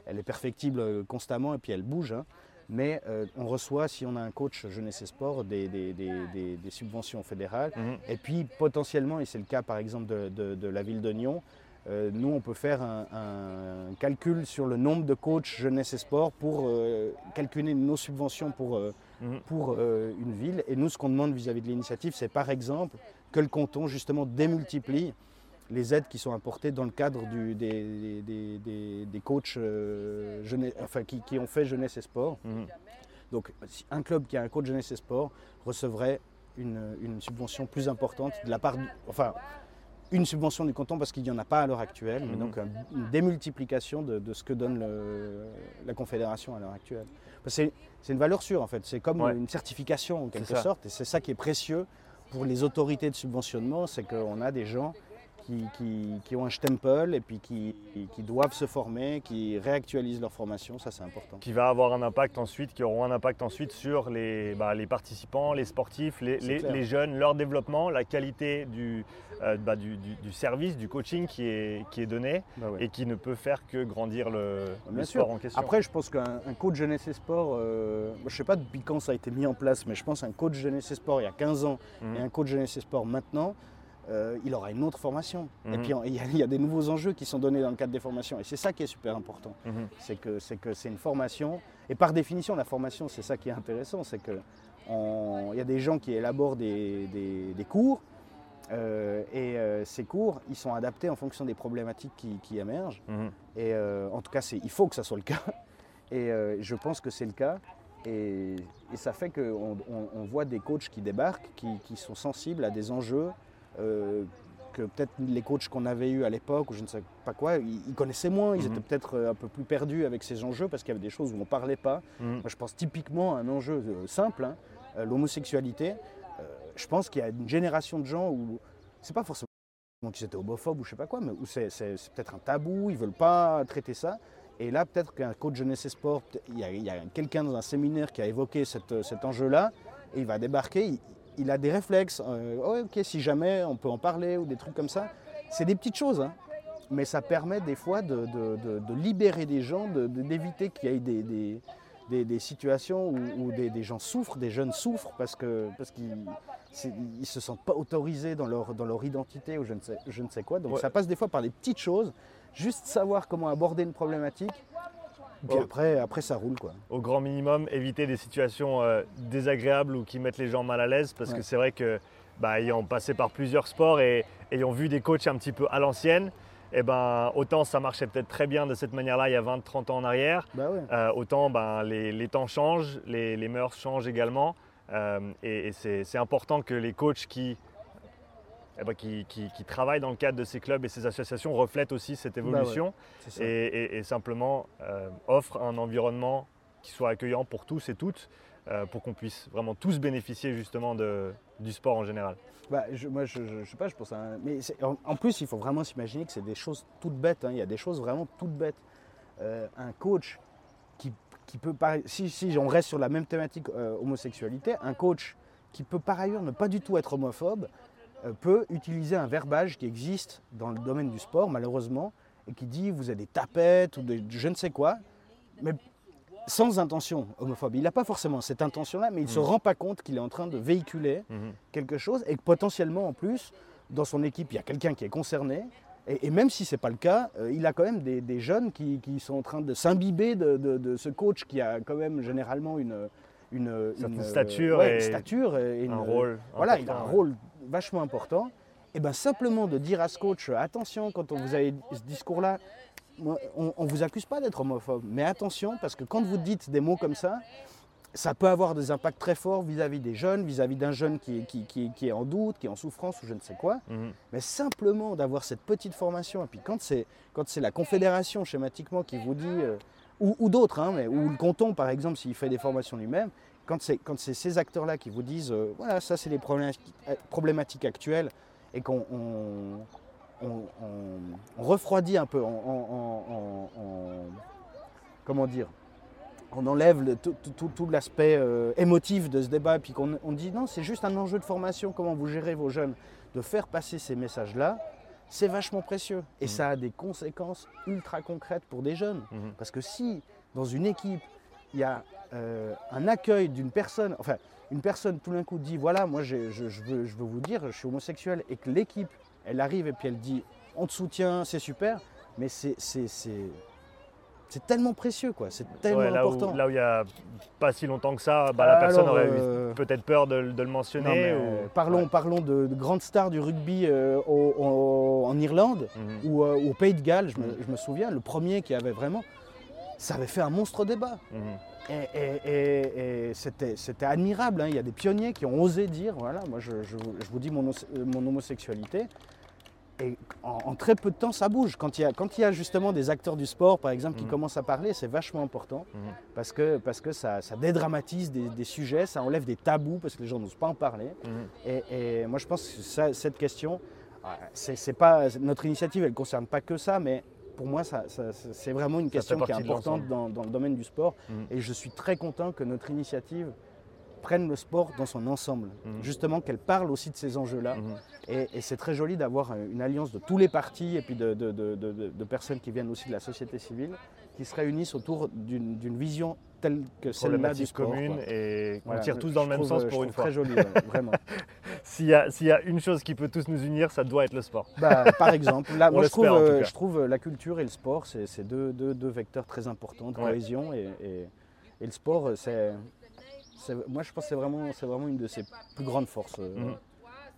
elle est perfectible constamment et puis elle bouge. Hein. Mais euh, on reçoit, si on a un coach jeunesse et sport, des, des, des, des, des subventions fédérales. Mmh. Et puis potentiellement, et c'est le cas par exemple de, de, de la ville de Nyon, Euh, nous, on peut faire un, un calcul sur le nombre de coachs jeunesse et sport pour euh, calculer nos subventions pour, euh, mmh. pour euh, une ville. Et nous, ce qu'on demande vis-à-vis de l'initiative, c'est par exemple que le canton justement démultiplie les aides qui sont apportées dans le cadre du, des, des, des, des coachs euh, jeunesse, enfin, qui, qui ont fait jeunesse et sport. Mmh. Donc, un club qui a un coach jeunesse et sport recevrait une, une subvention plus importante de la part... Enfin, une subvention du canton parce qu'il n'y en a pas à l'heure actuelle, mais donc une démultiplication de, de ce que donne le, la Confédération à l'heure actuelle. C'est, c'est une valeur sûre en fait, c'est comme ouais. une certification en quelque sorte, et c'est ça qui est précieux pour les autorités de subventionnement, c'est qu'on a des gens qui, qui, qui ont un stempel et puis qui, qui, qui doivent se former, qui réactualisent leur formation, ça c'est important. Qui va avoir un impact ensuite, qui auront un impact ensuite sur les, bah, les participants, les sportifs, les, les, les jeunes, leur développement, la qualité du, euh, bah, du, du, du service, du coaching qui est, qui est donné bah ouais. et qui ne peut faire que grandir le, le sport en question. Après je pense qu'un coach jeunesse et sport, euh, je ne sais pas depuis quand ça a été mis en place, mais je pense qu'un coach jeunesse et sport il y a quinze ans mmh. et un coach jeunesse et sport maintenant, Euh, il aura une autre formation. Mmh. Et puis il y, y a des nouveaux enjeux qui sont donnés dans le cadre des formations. Et c'est ça qui est super important. Mmh. C'est que, c'est que c'est une formation. Et par définition, la formation, c'est ça qui est intéressant. C'est qu'il y a des gens qui élaborent des, des, des cours. Euh, et euh, ces cours, ils sont adaptés en fonction des problématiques qui, qui émergent. Mmh. Et euh, en tout cas, c'est, il faut que ça soit le cas. Et euh, je pense que c'est le cas. Et, et ça fait qu'on on, on voit des coachs qui débarquent, qui, qui sont sensibles à des enjeux. Euh, que peut-être les coachs qu'on avait eus à l'époque, ou je ne sais pas quoi, ils, ils connaissaient moins, ils mmh. étaient peut-être un peu plus perdus avec ces enjeux parce qu'il y avait des choses où on ne parlait pas. Mmh. Moi, je pense typiquement à un enjeu simple, hein, l'homosexualité. Euh, je pense qu'il y a une génération de gens où, c'est pas forcément qu'ils étaient homophobes ou je ne sais pas quoi, mais où c'est, c'est, c'est peut-être un tabou, ils ne veulent pas traiter ça. Et là, peut-être qu'un coach jeunesse et sport, il y a, il y a quelqu'un dans un séminaire qui a évoqué cette, cet enjeu-là, et il va débarquer. Il, Il a des réflexes, euh, oh, ok, si jamais on peut en parler ou des trucs comme ça. C'est des petites choses, hein. Mais ça permet des fois de, de, de, de libérer des gens, de, de, d'éviter qu'il y ait des, des, des, des situations où, où des, des gens souffrent, des jeunes souffrent parce, que, parce qu'ils ne se sentent pas autorisés dans leur, dans leur identité ou je ne sais, je ne sais quoi. Donc ouais. ça passe des fois par des petites choses, juste savoir comment aborder une problématique. Puis après, après, ça roule, quoi. Au grand minimum, éviter des situations euh, désagréables ou qui mettent les gens mal à l'aise parce ouais. que c'est vrai que, bah, ayant passé par plusieurs sports et ayant vu des coachs un petit peu à l'ancienne, eh ben, autant ça marchait peut-être très bien de cette manière-là il y a vingt, trente ans en arrière, bah ouais. euh, autant ben, les, les temps changent, les, les mœurs changent également. Euh, et et c'est, c'est important que les coachs qui... Eh ben, qui, qui, qui travaillent dans le cadre de ces clubs et ces associations reflètent aussi cette évolution bah ouais, et, et, et simplement euh, offrent un environnement qui soit accueillant pour tous et toutes euh, pour qu'on puisse vraiment tous bénéficier justement de, du sport en général. Bah, je, moi je, je, je sais pas, je pense à un, mais c'est, en, en plus il faut vraiment s'imaginer que c'est des choses toutes bêtes, hein, il y a des choses vraiment toutes bêtes. Euh, un coach qui, qui peut, si, si on reste sur la même thématique euh, homosexualité, un coach qui peut par ailleurs ne pas du tout être homophobe, peut utiliser un verbage qui existe dans le domaine du sport, malheureusement, et qui dit « vous avez des tapettes » ou des je ne sais quoi, mais sans intention homophobe. Il n'a pas forcément cette intention-là, mais il ne mmh. se rend pas compte qu'il est en train de véhiculer mmh. quelque chose et que potentiellement, en plus, dans son équipe, il y a quelqu'un qui est concerné. Et, et même si ce n'est pas le cas, euh, il a quand même des, des jeunes qui, qui sont en train de s'imbiber de, de, de ce coach qui a quand même généralement une... Une, une, stature, euh, ouais, et une stature et une, un rôle. Voilà, il a un ouais. rôle vachement important. Et bien simplement de dire à ce coach, attention, quand on vous avez ce discours-là, on ne vous accuse pas d'être homophobe, mais attention, parce que quand vous dites des mots comme ça, ça peut avoir des impacts très forts vis-à-vis des jeunes, vis-à-vis d'un jeune qui est, qui, qui, qui est en doute, qui est en souffrance ou je ne sais quoi. Mmh. Mais simplement d'avoir cette petite formation. Et puis quand c'est, quand c'est la Confédération schématiquement qui vous dit... Euh, Ou, ou d'autres, hein, mais, ou le canton par exemple, s'il fait des formations lui-même, quand c'est, quand c'est ces acteurs-là qui vous disent euh, « voilà, ça c'est les problématiques, problématiques actuelles » et qu'on on, on, on, on refroidit un peu, on, on, on, on, comment dire, on enlève le, tout, tout, tout l'aspect euh, émotif de ce débat, puis qu'on on dit non, c'est juste un enjeu de formation, comment vous gérez vos jeunes, de faire passer ces messages-là, c'est vachement précieux. Et mmh. ça a des conséquences ultra concrètes pour des jeunes. Mmh. Parce que si, dans une équipe, il y a euh, un accueil d'une personne, enfin, une personne tout d'un coup dit, voilà, moi je, je, je, veux, je veux vous dire, je suis homosexuel, et que l'équipe, elle arrive et puis elle dit, on te soutient, c'est super, mais c'est... c'est, c'est... C'est tellement précieux, quoi. C'est tellement ouais, là important. Où, là où il n'y a pas si longtemps que ça, bah, la Alors, personne aurait euh... eu peut-être peur de, de le mentionner. Non, mais ou... Parlons, ouais. parlons de, de grandes stars du rugby euh, au, au, en Irlande mm-hmm. ou euh, au Pays de Galles, je me, mm-hmm. je me souviens. Le premier qui avait vraiment... Ça avait fait un monstre débat. Mm-hmm. Et, et, et, et c'était, c'était admirable. Hein. Il y a des pionniers qui ont osé dire, voilà, moi je, je, je vous dis mon, mon homosexualité. Et en, en très peu de temps, ça bouge. Quand il y a, quand il y a justement des acteurs du sport, par exemple, qui mmh. commencent à parler, c'est vachement important mmh. parce que, parce que ça, ça dédramatise des, des sujets, ça enlève des tabous parce que les gens n'osent pas en parler. Mmh. Et, et moi, je pense que ça, cette question, c'est, c'est pas, notre initiative, elle ne concerne pas que ça, mais pour moi, ça, ça, c'est vraiment une ça question qui est importante dans, dans le domaine du sport. Mmh. Et je suis très content que notre initiative prennent le sport dans son ensemble, mmh. justement qu'elle parle aussi de ces enjeux-là. Mmh. Et, et c'est très joli d'avoir une alliance de tous les partis et puis de, de, de, de, de personnes qui viennent aussi de la société civile, qui se réunissent autour d'une, d'une vision telle que celle-là du sport. Commune quoi. Et voilà, on tire tous dans le même trouve, sens pour une fois. Très joli, ouais, vraiment. S'il y a, s'il y a une chose qui peut tous nous unir, ça doit être le sport. Bah, par exemple, là, moi je trouve, euh, je trouve la culture et le sport, c'est, c'est deux, deux, deux vecteurs très importants de cohésion ouais. et, et, et le sport, c'est... C'est, moi, je pense que c'est vraiment, c'est vraiment une de ses plus grandes forces, euh, mmh.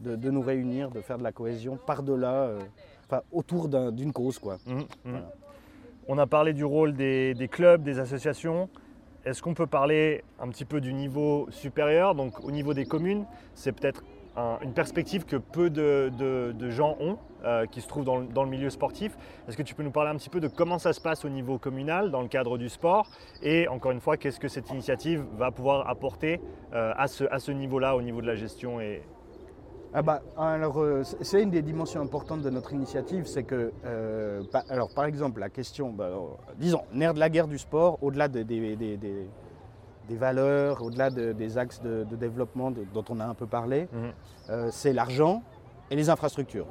de, de nous réunir, de faire de la cohésion par-delà, euh, enfin, autour d'un, d'une cause, quoi. Mmh. Mmh. Voilà. On a parlé du rôle des, des clubs, des associations. Est-ce qu'on peut parler un petit peu du niveau supérieur, donc au niveau des communes? C'est peut-être un, une perspective que peu de, de, de gens ont, euh, qui se trouvent dans le, dans le milieu sportif. Est-ce que tu peux nous parler un petit peu de comment ça se passe au niveau communal, dans le cadre du sport? Et encore une fois, qu'est-ce que cette initiative va pouvoir apporter euh, à ce, à ce niveau-là, au niveau de la gestion et... Ah bah, alors, euh, c'est une des dimensions importantes de notre initiative, c'est que, euh, bah, alors, par exemple, la question, bah, alors, disons, nerf de la guerre du sport, au-delà des... des, des, des des valeurs, au-delà de, des axes de, de développement de, dont on a un peu parlé, mmh. euh, c'est l'argent et les infrastructures.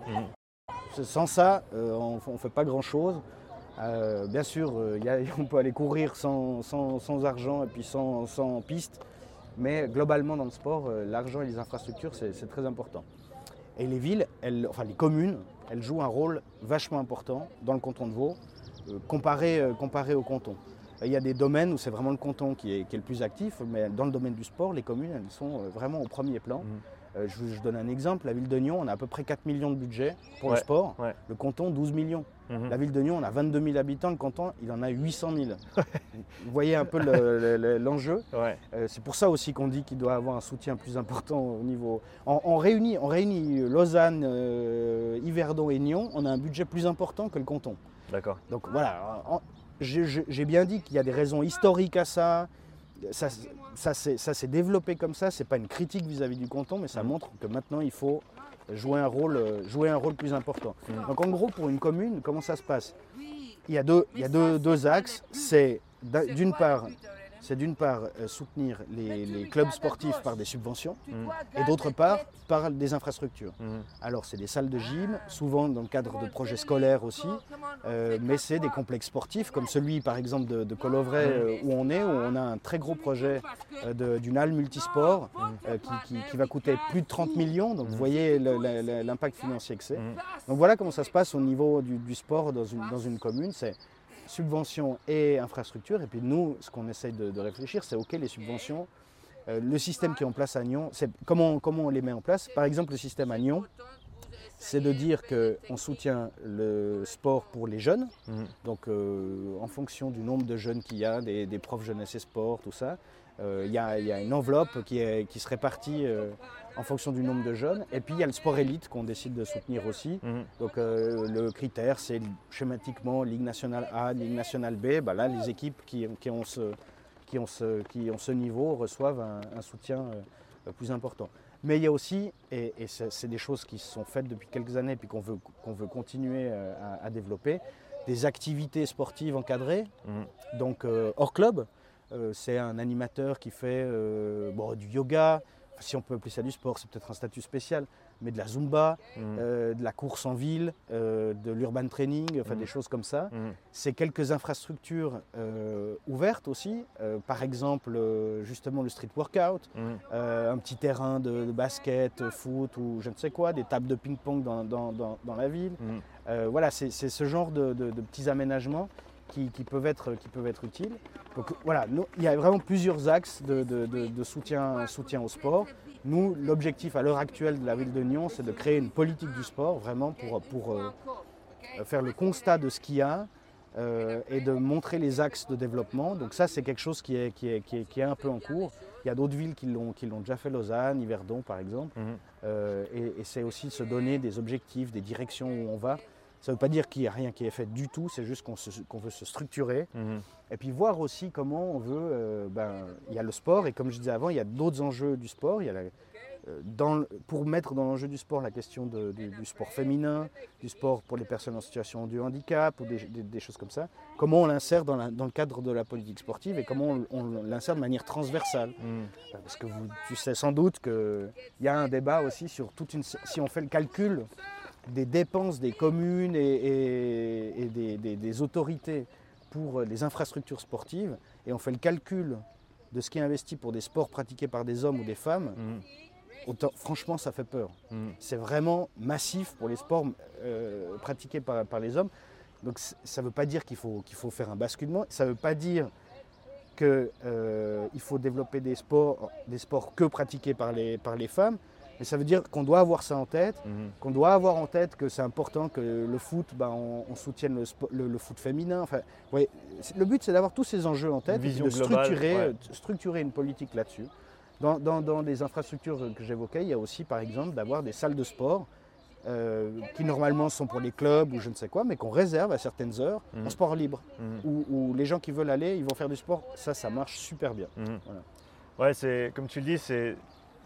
Mmh. Sans ça, euh, on ne fait pas grand-chose. Euh, bien sûr, euh, y a, on peut aller courir sans, sans, sans argent et puis sans, sans piste, mais globalement dans le sport, euh, l'argent et les infrastructures, c'est, c'est très important. Et les villes, elles, enfin les communes, elles jouent un rôle vachement important dans le canton de Vaud, euh, comparé, euh, comparé au canton. Il y a des domaines où c'est vraiment le canton qui est, qui est le plus actif, mais dans le domaine du sport, les communes, elles sont vraiment au premier plan. Mmh. Euh, je, je donne un exemple, la ville de Nyon, on a à peu près quatre millions de budget pour ouais, le sport, ouais. le canton douze millions. Mmh. La ville de Nyon, on a vingt-deux mille habitants, le canton, il en a huit cent mille. Vous voyez un peu le, le, le, l'enjeu. Ouais. Euh, c'est pour ça aussi qu'on dit qu'il doit avoir un soutien plus important au niveau... On, on, réunit, on réunit Lausanne, euh, Yverdon et Nyon, on a un budget plus important que le canton. D'accord. Donc voilà. En, Je, je, j'ai bien dit qu'il y a des raisons historiques à ça, ça, ça, ça, s'est, ça s'est développé comme ça, c'est pas une critique vis-à-vis du canton, mais ça mmh. montre que maintenant il faut jouer un rôle, jouer un rôle plus important. Mmh. Donc en gros, pour une commune, comment ça se passe? Il y a deux, il y a deux, deux axes, c'est d'une part, c'est d'une part soutenir les, les clubs sportifs par des subventions mmh. et d'autre part par des infrastructures. Mmh. Alors c'est des salles de gym, souvent dans le cadre de projets scolaires aussi, euh, mais c'est des complexes sportifs comme celui par exemple de, de Colovray mmh. euh, où on est, où on a un très gros projet euh, de, d'une halle multisport mmh. euh, qui, qui, qui va coûter plus de trente millions, donc mmh. vous voyez le, le, le, l'impact financier que c'est. Mmh. Donc voilà comment ça se passe au niveau du, du sport dans une, dans une commune, c'est subventions et infrastructures. Et puis nous, ce qu'on essaye de, de réfléchir, c'est ok, les subventions, euh, le système qui est en place à Nyon, c'est comment, comment on les met en place. Par exemple, le système à Nyon, c'est de dire qu'on soutient le sport pour les jeunes, mmh. donc euh, en fonction du nombre de jeunes qu'il y a, des, des profs jeunesse et sport, tout ça, euh, il y a, il y a une enveloppe qui, est, qui se répartit euh, en fonction du nombre de jeunes. Et puis il y a le sport élite qu'on décide de soutenir aussi. Mmh. Donc euh, le critère, c'est schématiquement Ligue nationale A, Ligue nationale B. Bah là, les équipes qui, qui, ont ce, qui, ont ce, qui ont ce niveau reçoivent un, un soutien euh, plus important. Mais il y a aussi, et, et c'est, c'est des choses qui se sont faites depuis quelques années et puis qu'on veut, qu'on veut continuer à, à développer, des activités sportives encadrées, mmh. donc euh, hors club. Euh, c'est un animateur qui fait euh, bon, du yoga, si on peut appeler ça du sport, c'est peut-être un statut spécial, mais de la Zumba, mmh. euh, de la course en ville, euh, de l'urban training, enfin mmh. des choses comme ça. Mmh. C'est quelques infrastructures euh, ouvertes aussi, euh, par exemple euh, justement le street workout, mmh. euh, un petit terrain de, de basket, euh, foot ou je ne sais quoi, des tables de ping-pong dans, dans, dans, dans la ville. Mmh. Euh, voilà, c'est, c'est ce genre de, de, de petits aménagements qui, qui, peuvent être, qui peuvent être utiles. Donc voilà, nous, il y a vraiment plusieurs axes de, de, de, de soutien, soutien au sport. Nous, l'objectif à l'heure actuelle de la ville de Nyon, c'est de créer une politique du sport, vraiment pour, pour euh, faire le constat de ce qu'il y a euh, et de montrer les axes de développement. Donc ça, c'est quelque chose qui est, qui est, qui est, qui est un peu en cours. Il y a d'autres villes qui l'ont, qui l'ont déjà fait, Lausanne, Yverdon par exemple. Mm-hmm. euh, et, et c'est aussi se donner des objectifs, des directions où on va. Ça ne veut pas dire qu'il n'y a rien qui est fait du tout, c'est juste qu'on, se, qu'on veut se structurer. Mmh. Et puis voir aussi comment on veut... Euh, ben, il y a le sport et comme je disais avant, il y a d'autres enjeux du sport. Il y a la, euh, dans, pour mettre dans l'enjeu du sport la question de, du, du sport féminin, du sport pour les personnes en situation de handicap ou des, des, des choses comme ça. Comment on l'insère dans, la, dans le cadre de la politique sportive et comment on, on l'insère de manière transversale. Mmh. Parce que vous, tu sais sans doute qu'il y a un débat aussi sur toute une... Si on fait le calcul... des dépenses des communes et, et, et des, des, des autorités pour les infrastructures sportives et on fait le calcul de ce qui est investi pour des sports pratiqués par des hommes ou des femmes, mmh. autant, franchement ça fait peur. Mmh. C'est vraiment massif pour les sports euh, pratiqués par, par les hommes. Donc ça ne veut pas dire qu'il faut, qu'il faut faire un basculement, ça ne veut pas dire qu'il euh, faut développer des sports, des sports que pratiqués par les, par les femmes. Mais ça veut dire qu'on doit avoir ça en tête, mmh. qu'on doit avoir en tête que c'est important que le foot, bah, on, on soutienne le, spo, le, le foot féminin. Enfin, ouais, le but, c'est d'avoir tous ces enjeux en tête, et de structurer, globale, ouais. structurer une politique là-dessus. Dans, dans, dans les infrastructures que j'évoquais, il y a aussi, par exemple, d'avoir des salles de sport euh, qui, normalement, sont pour les clubs ou je ne sais quoi, mais qu'on réserve à certaines heures mmh. en sport libre, mmh. où, où les gens qui veulent aller, ils vont faire du sport. Ça, ça marche super bien. Mmh. Voilà. Ouais, c'est, comme tu le dis, c'est...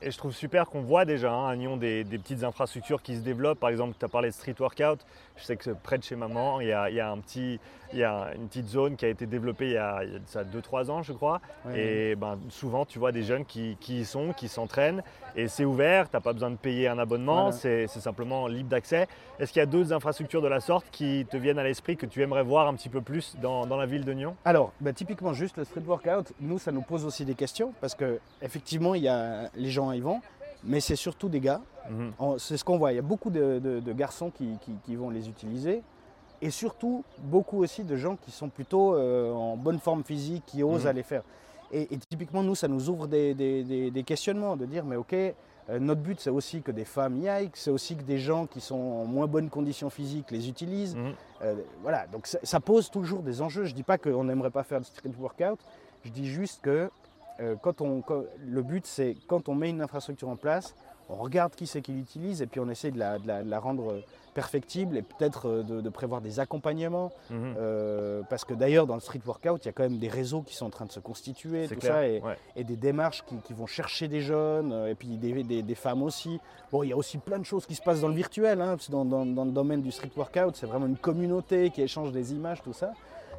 Et je trouve super qu'on voit déjà hein, à Nyon des, des petites infrastructures qui se développent. Par exemple, tu as parlé de street workout. Je sais que près de chez maman, il y a, il y a, un petit, il y a une petite zone qui a été développée il y a, il y a ça deux trois ans, je crois. Oui. Et ben, souvent, tu vois des jeunes qui, qui y sont, qui s'entraînent. Et c'est ouvert, tu n'as pas besoin de payer un abonnement. Voilà. C'est, c'est simplement libre d'accès. Est-ce qu'il y a d'autres infrastructures de la sorte qui te viennent à l'esprit, que tu aimerais voir un petit peu plus dans, dans la ville de Nyon ? Alors, ben, typiquement, juste le street workout, nous, ça nous pose aussi des questions. Parce qu'effectivement, il y a les gens ils vont, mais c'est surtout des gars. Mmh. On, c'est ce qu'on voit. Il y a beaucoup de, de, de garçons qui, qui, qui vont les utiliser et surtout beaucoup aussi de gens qui sont plutôt euh, en bonne forme physique, qui osent mmh. aller faire. Et, et typiquement, nous, ça nous ouvre des, des, des, des questionnements, de dire, mais OK, euh, notre but, c'est aussi que des femmes y aillent, c'est aussi que des gens qui sont en moins bonne condition physique les utilisent. Mmh. Euh, voilà, donc ça, ça pose toujours des enjeux. Je dis pas qu'on n'aimerait pas faire de street workout, je dis juste que Quand on, quand, le but, c'est quand on met une infrastructure en place, on regarde qui c'est qui l'utilise et puis on essaie de la, de la, de la rendre perfectible et peut-être de, de prévoir des accompagnements. Mmh. Euh, parce que d'ailleurs, dans le street workout, il y a quand même des réseaux qui sont en train de se constituer, c'est tout clair. ça, et, ouais. et des démarches qui, qui vont chercher des jeunes et puis des, des, des femmes aussi. Bon, il y a aussi plein de choses qui se passent dans le virtuel, hein, parce que dans, dans, dans le domaine du street workout, c'est vraiment une communauté qui échange des images, tout ça.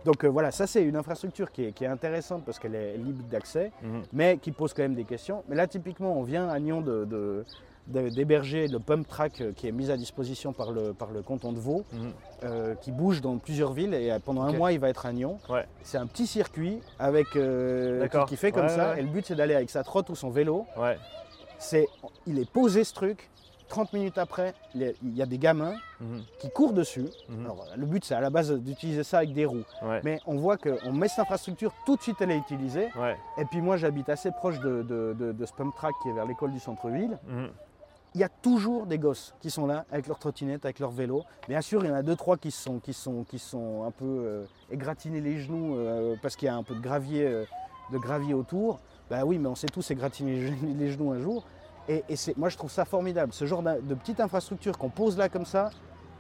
Donc euh, voilà, ça c'est une infrastructure qui est, qui est intéressante parce qu'elle est libre d'accès, mmh. mais qui pose quand même des questions. Mais là typiquement, on vient à Nyon de, de, de, d'héberger le pump track qui est mis à disposition par le, par le canton de Vaud, mmh. euh, qui bouge dans plusieurs villes et pendant okay. un mois il va être à Nyon. Ouais. C'est un petit circuit avec euh, qui fait comme ouais, ça ouais. et le but c'est d'aller avec sa trotte ou son vélo. Ouais. C'est, il est posé ce truc. trente minutes après, il y a des gamins mmh. qui courent dessus. Mmh. Alors, le but, c'est à la base d'utiliser ça avec des roues. Ouais. Mais on voit qu'on met cette infrastructure, tout de suite, elle est utilisée. Ouais. Et puis moi, j'habite assez proche de, de, de, de ce pump track qui est vers l'école du centre-ville. Mmh. Il y a toujours des gosses qui sont là avec leur trottinette, avec leur vélo. Bien sûr, il y en a deux, trois qui se sont, qui sont, qui sont un peu euh, égratignés les genoux euh, parce qu'il y a un peu de gravier, euh, de gravier autour. Ben oui, mais on s'est tous égratignés les genoux un jour. Et, et c'est, moi, je trouve ça formidable, ce genre de, de petite infrastructure qu'on pose là comme ça,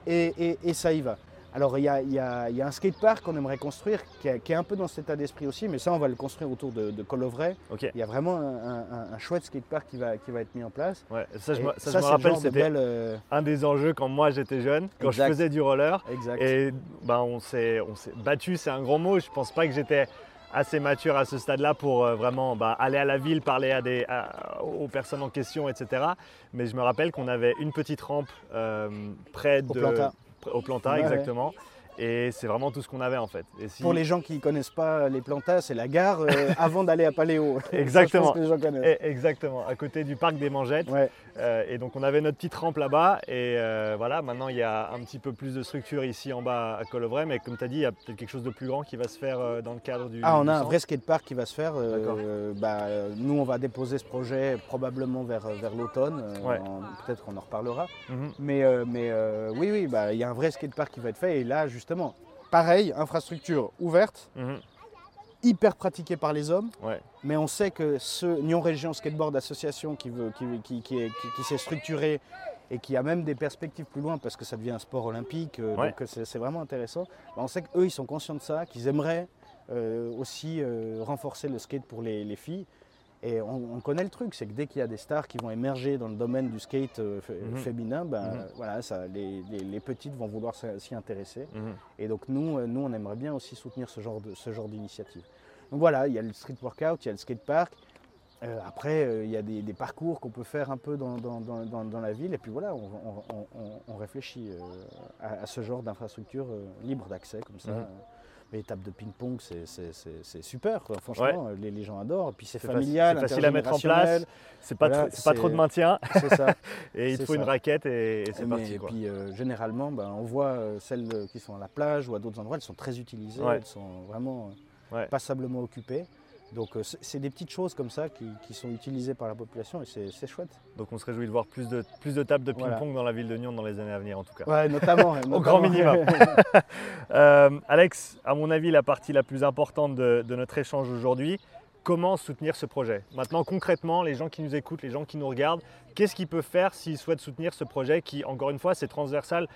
et, et, et ça y va. Alors, il y a, y a, y a un skatepark qu'on aimerait construire, qui, a, qui est un peu dans cet état d'esprit aussi, mais ça, on va le construire autour de, de Colovray. Okay. Il y a vraiment un, un, un chouette skatepark qui va, qui va être mis en place. Ouais, ça, je, ça, ça, je me rappelle, c'était de euh... un des enjeux quand moi, j'étais jeune, quand exact. je faisais du roller. Exact. Et ben, on s'est, on s'est battu, c'est un grand mot, je pense pas que j'étais... assez mature à ce stade-là pour euh, vraiment bah, aller à la ville, parler à des, à, aux personnes en question, et cetera. Mais je me rappelle qu'on avait une petite rampe euh, près de... Au Planta. Au Planta, ouais, exactement. Ouais. Et c'est vraiment tout ce qu'on avait en fait. Et si... Pour les gens qui ne connaissent pas les Plantas, c'est la gare euh, avant d'aller à Paléo. Exactement. Ça, je pense que les gens connaissent. Exactement, à côté du parc des Mangettes. Ouais. Euh, et donc on avait notre petite rampe là-bas. Et euh, voilà, maintenant il y a un petit peu plus de structure ici en bas à Colovray. Mais comme tu as dit, il y a peut-être quelque chose de plus grand qui va se faire euh, dans le cadre du. Ah, on a un vrai skatepark qui va se faire. Euh, bah, nous, on va déposer ce projet probablement vers, vers l'automne. Euh, ouais. Peut-être qu'on en reparlera. Mm-hmm. Mais, euh, mais euh, oui, oui, bah, il y a un vrai skatepark qui va être fait. Et là, justement, Justement, pareil, infrastructure ouverte, mmh. hyper pratiquée par les hommes, ouais. mais on sait que ce Nyon Région Skateboard Association qui, veut, qui, qui, qui, est, qui, qui s'est structuré et qui a même des perspectives plus loin parce que ça devient un sport olympique, ouais. donc c'est, c'est vraiment intéressant, bah on sait qu'eux ils sont conscients de ça, qu'ils aimeraient euh, aussi euh, renforcer le skate pour les, les filles. Et on, on connaît le truc, c'est que dès qu'il y a des stars qui vont émerger dans le domaine du skate euh, f- mmh. féminin, ben, mmh. voilà, ça, les, les, les petites vont vouloir s'y intéresser. Mmh. Et donc nous, nous, on aimerait bien aussi soutenir ce genre, de, ce genre d'initiative. Donc voilà, il y a le street workout, il y a le skatepark. Euh, après, euh, il y a des, des parcours qu'on peut faire un peu dans, dans, dans, dans la ville. Et puis voilà, on, on, on, on réfléchit euh, à, à ce genre d'infrastructure euh, libre d'accès comme ça. Mmh. L'étape de ping-pong, c'est, c'est, c'est, c'est super, quoi. Franchement, ouais. les, les gens adorent. Et puis c'est, c'est familial, c'est facile à mettre en place. C'est pas, voilà, tr- c'est pas trop de maintien. C'est ça. et il te faut ça. une raquette et, et c'est mais, parti. Et quoi. Puis euh, généralement, ben, on voit celles qui sont à la plage ou à d'autres endroits, elles sont très utilisées, ouais. elles sont vraiment ouais. passablement occupées. Donc euh, c'est des petites choses comme ça qui, qui sont utilisées par la population et c'est, c'est chouette. Donc on se réjouit de voir plus de, plus de tables de ping-pong voilà. dans la ville de Nyon dans les années à venir en tout cas. Ouais, notamment. notamment. Au grand minimum. euh, Alex, à mon avis, la partie la plus importante de, de notre échange aujourd'hui, comment soutenir ce projet? Maintenant concrètement, les gens qui nous écoutent, les gens qui nous regardent, qu'est-ce qu'ils peuvent faire s'ils souhaitent soutenir ce projet qui, encore une fois, c'est transversal?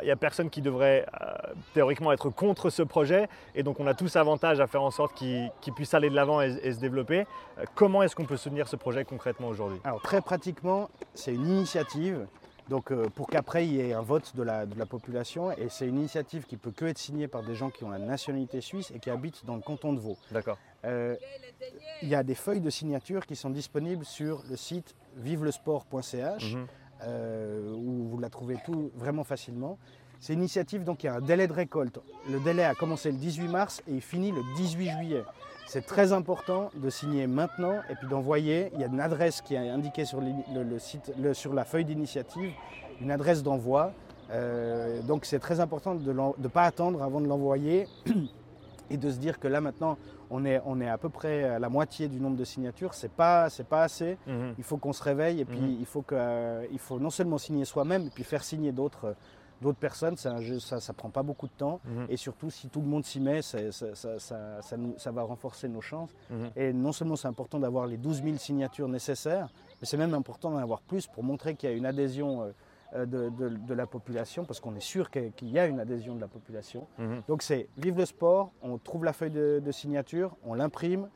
Il n'y a personne qui devrait euh, théoriquement être contre ce projet et donc on a tous avantage à faire en sorte qu'il, qu'il puisse aller de l'avant et, et se développer. Euh, comment est-ce qu'on peut soutenir ce projet concrètement aujourd'hui? Alors très pratiquement, c'est une initiative donc, euh, pour qu'après il y ait un vote de la, de la population et c'est une initiative qui ne peut que être signée par des gens qui ont la nationalité suisse et qui habitent dans le canton de Vaud. D'accord. Euh, il y a des feuilles de signature qui sont disponibles sur le site vivelesport point c h. Mmh. Euh, où vous la trouvez tout vraiment facilement. C'est une initiative, donc il y a un délai de récolte. Le délai a commencé le dix-huit mars et il finit le dix-huit juillet. C'est très important de signer maintenant et puis d'envoyer. Il y a une adresse qui est indiquée sur, le, le site, le, sur la feuille d'initiative, une adresse d'envoi. Euh, donc c'est très important de ne pas attendre avant de l'envoyer et de se dire que là maintenant, On est, on est à peu près à la moitié du nombre de signatures, c'est pas, c'est pas assez. Mmh. Il faut qu'on se réveille et puis mmh. il, faut que, euh, il faut non seulement signer soi-même, et puis faire signer d'autres, d'autres personnes. C'est un jeu, ça ne prend pas beaucoup de temps mmh. et surtout si tout le monde s'y met, ça, ça, ça, ça, ça, nous, ça va renforcer nos chances. Mmh. Et non seulement c'est important d'avoir les douze mille signatures nécessaires, mais c'est même important d'en avoir plus pour montrer qu'il y a une adhésion euh, De, de, de la population, parce qu'on est sûr qu'il y a une adhésion de la population. Mmh. Donc c'est Vive le sport, on trouve la feuille de, de signature, on l'imprime,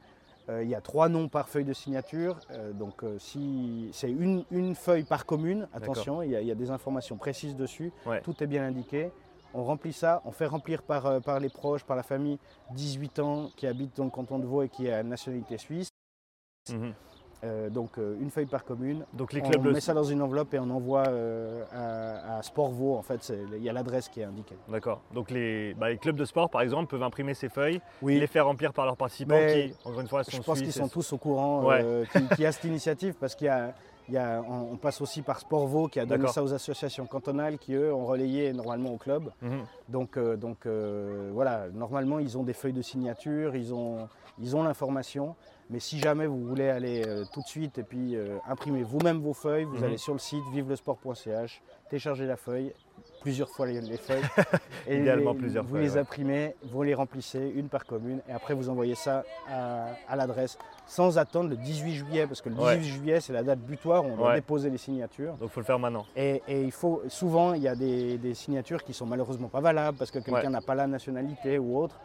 euh, il y a trois noms par feuille de signature, euh, donc euh, si c'est une, une feuille par commune, attention, il y, a, il y a des informations précises dessus, ouais. tout est bien indiqué. On remplit ça, on fait remplir par, euh, par les proches, par la famille, dix-huit ans qui habitent dans le canton de Vaud et qui a une nationalité suisse. Mmh. Euh, donc euh, une feuille par commune, donc les clubs on le... met ça dans une enveloppe et on envoie euh, à, à Sportvaux, en fait, il y a l'adresse qui est indiquée. D'accord, donc les, bah, les clubs de sport par exemple peuvent imprimer ces feuilles, oui. les faire remplir par leurs participants mais qui, encore une fois, sont suivis. Je pense qu'ils sont tous au courant ouais. euh, qu'il, qu'il y a cette initiative parce qu'il y a... Il y a, on, on passe aussi par Sportvaux qui a donné D'accord. ça aux associations cantonales qui, eux, ont relayé normalement au club. Mmh. Donc, euh, donc euh, voilà, normalement, ils ont des feuilles de signature, ils ont, ils ont l'information. Mais si jamais vous voulez aller euh, tout de suite et puis euh, imprimer vous-même vos feuilles, vous mmh. allez sur le site vivelesport point c h, téléchargez la feuille, plusieurs fois les, les feuilles. et Idéalement les, plusieurs vous fois. Vous les ouais. imprimez, vous les remplissez, une par commune, et après vous envoyez ça à, à l'adresse sans attendre le dix-huit juillet, parce que le dix-huit ouais. juillet, c'est la date butoir. On doit ouais. déposer les signatures. Donc il faut le faire maintenant. Et, et il faut, souvent, il y a des, des signatures qui sont malheureusement pas valables parce que quelqu'un ouais. n'a pas la nationalité ou autre.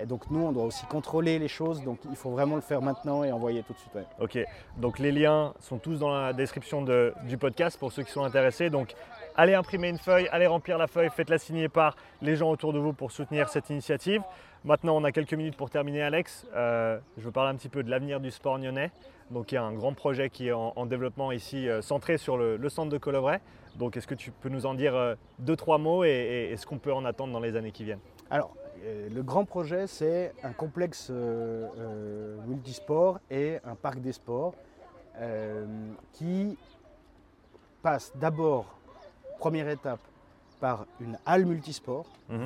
Et donc nous, on doit aussi contrôler les choses. Donc il faut vraiment le faire maintenant et envoyer tout de suite. Ouais. Ok. Donc les liens sont tous dans la description de, du podcast pour ceux qui sont intéressés. Donc allez imprimer une feuille, allez remplir la feuille, faites-la signer par les gens autour de vous pour soutenir cette initiative. Maintenant, on a quelques minutes pour terminer, Alex. Euh, je veux parler un petit peu de l'avenir du sport nyonnais. Donc, il y a un grand projet qui est en, en développement ici, euh, centré sur le, le centre de Colovray. Donc, est-ce que tu peux nous en dire euh, deux, trois mots et, et, et ce qu'on peut en attendre dans les années qui viennent? Alors, euh, le grand projet, c'est un complexe euh, euh, multisport et un parc des sports euh, qui passe d'abord, première étape, par une halle multisport mmh.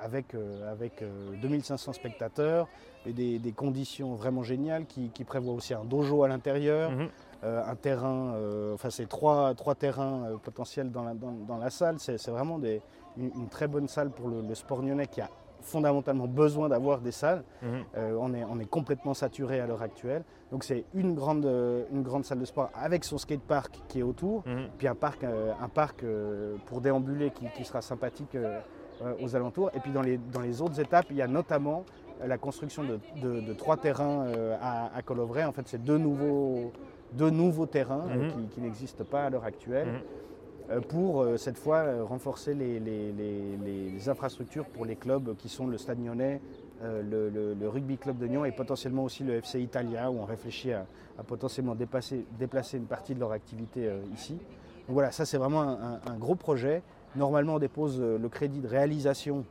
avec, euh, avec euh, deux mille cinq cents spectateurs et des, des conditions vraiment géniales qui, qui prévoient aussi un dojo à l'intérieur, mmh. euh, un terrain, euh, enfin c'est trois, trois terrains euh, potentiels dans la, dans, dans la salle. C'est, c'est vraiment des, une, une très bonne salle pour le, le sport nyonnais qui a fondamentalement besoin d'avoir des salles. Mmh. Euh, on est, on est complètement saturé à l'heure actuelle. Donc c'est une grande, une grande salle de sport avec son skatepark qui est autour, mmh. puis un parc, euh, un parc euh, pour déambuler qui, qui sera sympathique euh, euh, aux alentours. Et puis dans les, dans les autres étapes, il y a notamment la construction de, de, de trois terrains euh, à, à Colovray. En fait, c'est deux nouveaux, deux nouveaux terrains mmh. euh, qui, qui n'existent pas à l'heure actuelle. Mmh. pour cette fois renforcer les, les, les, les infrastructures pour les clubs qui sont le Stade Nyonnais, le, le, le Rugby Club de Nyon et potentiellement aussi le F C Italia, où on réfléchit à, à potentiellement dépasser, déplacer une partie de leur activité ici. Donc voilà, ça c'est vraiment un, un gros projet. Normalement on dépose le crédit de réalisation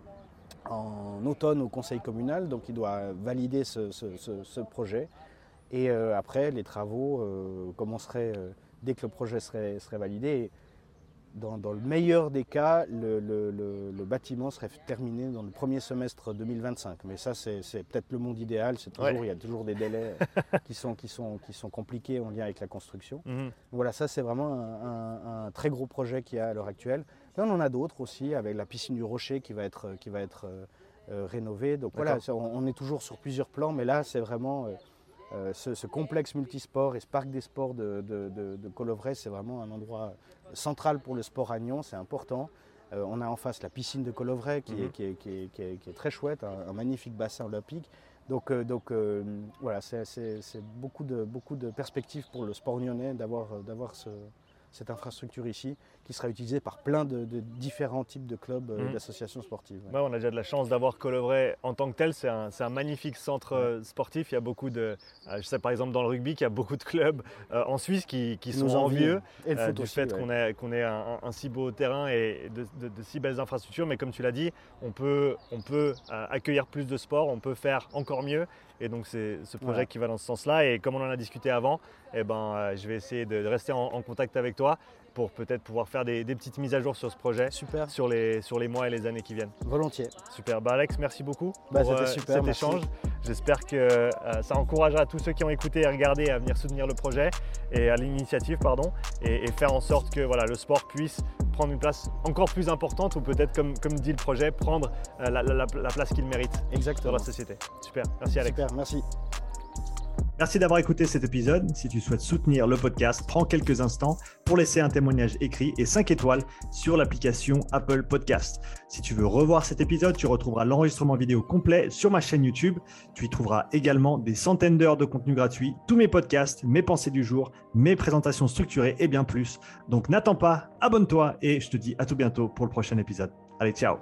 en automne au conseil communal, donc il doit valider ce, ce, ce, ce projet. Et euh, après les travaux euh, commenceraient euh, dès que le projet serait, serait validé. Dans, dans le meilleur des cas, le, le, le, le bâtiment serait terminé dans le premier semestre deux mille vingt-cinq. Mais ça, c'est, c'est peut-être le monde idéal. C'est toujours, ouais. Il y a toujours des délais qui, sont, qui, sont, qui sont compliqués en lien avec la construction. Mmh. Voilà, ça, c'est vraiment un, un, un très gros projet qu'il y a à l'heure actuelle. Là, on en a d'autres aussi, avec la piscine du Rocher qui va être, qui va être euh, euh, rénovée. Donc voilà, on, on est toujours sur plusieurs plans, mais là, c'est vraiment... Euh, Euh, ce, ce complexe multisport et ce parc des sports de, de, de, de Colovray, c'est vraiment un endroit central pour le sport à Nyon, c'est important. Euh, on a en face la piscine de Colovray qui, mmh. est, qui, est, qui, est, qui, est, qui est très chouette, un, un magnifique bassin olympique. Donc, euh, donc euh, voilà, c'est, c'est, c'est beaucoup de, beaucoup de perspectives pour le sport nyonnais d'avoir, d'avoir ce, cette infrastructure ici qui sera utilisée par plein de, de différents types de clubs, mmh. d'associations sportives. Ouais. Ouais, on a déjà de la chance d'avoir Colovray en tant que tel, c'est un, c'est un magnifique centre ouais. sportif. Il y a beaucoup de, je sais par exemple dans le rugby, qu'il y a beaucoup de clubs euh, en Suisse qui, qui sont envieux et le euh, du aussi, fait ouais. qu'on ait, qu'on ait un, un, un si beau terrain et de, de, de, de si belles infrastructures. Mais comme tu l'as dit, on peut, on peut euh, accueillir plus de sports, on peut faire encore mieux. Et donc c'est ce projet ouais. qui va dans ce sens-là. Et comme on en a discuté avant, eh ben, euh, je vais essayer de, de rester en, en contact avec toi pour peut-être pouvoir faire des, des petites mises à jour sur ce projet. Super. Sur les, sur les mois et les années qui viennent. Volontiers. Super. Bah Alex, merci beaucoup bah, pour c'était super, euh, cet merci. échange. J'espère que euh, ça encouragera tous ceux qui ont écouté et regardé à venir soutenir le projet et à l'initiative pardon, et, et faire en sorte que voilà, le sport puisse prendre une place encore plus importante ou peut-être, comme, comme dit le projet, prendre euh, la, la, la place qu'il mérite. Exactement. Dans la société. Super. Merci Alex. Super, merci. Merci d'avoir écouté cet épisode. Si tu souhaites soutenir le podcast, prends quelques instants pour laisser un témoignage écrit et cinq étoiles sur l'application Apple Podcast. Si tu veux revoir cet épisode, tu retrouveras l'enregistrement vidéo complet sur ma chaîne YouTube. Tu y trouveras également des centaines d'heures de contenu gratuit, tous mes podcasts, mes pensées du jour, mes présentations structurées et bien plus. Donc n'attends pas, abonne-toi et je te dis à tout bientôt pour le prochain épisode. Allez, ciao!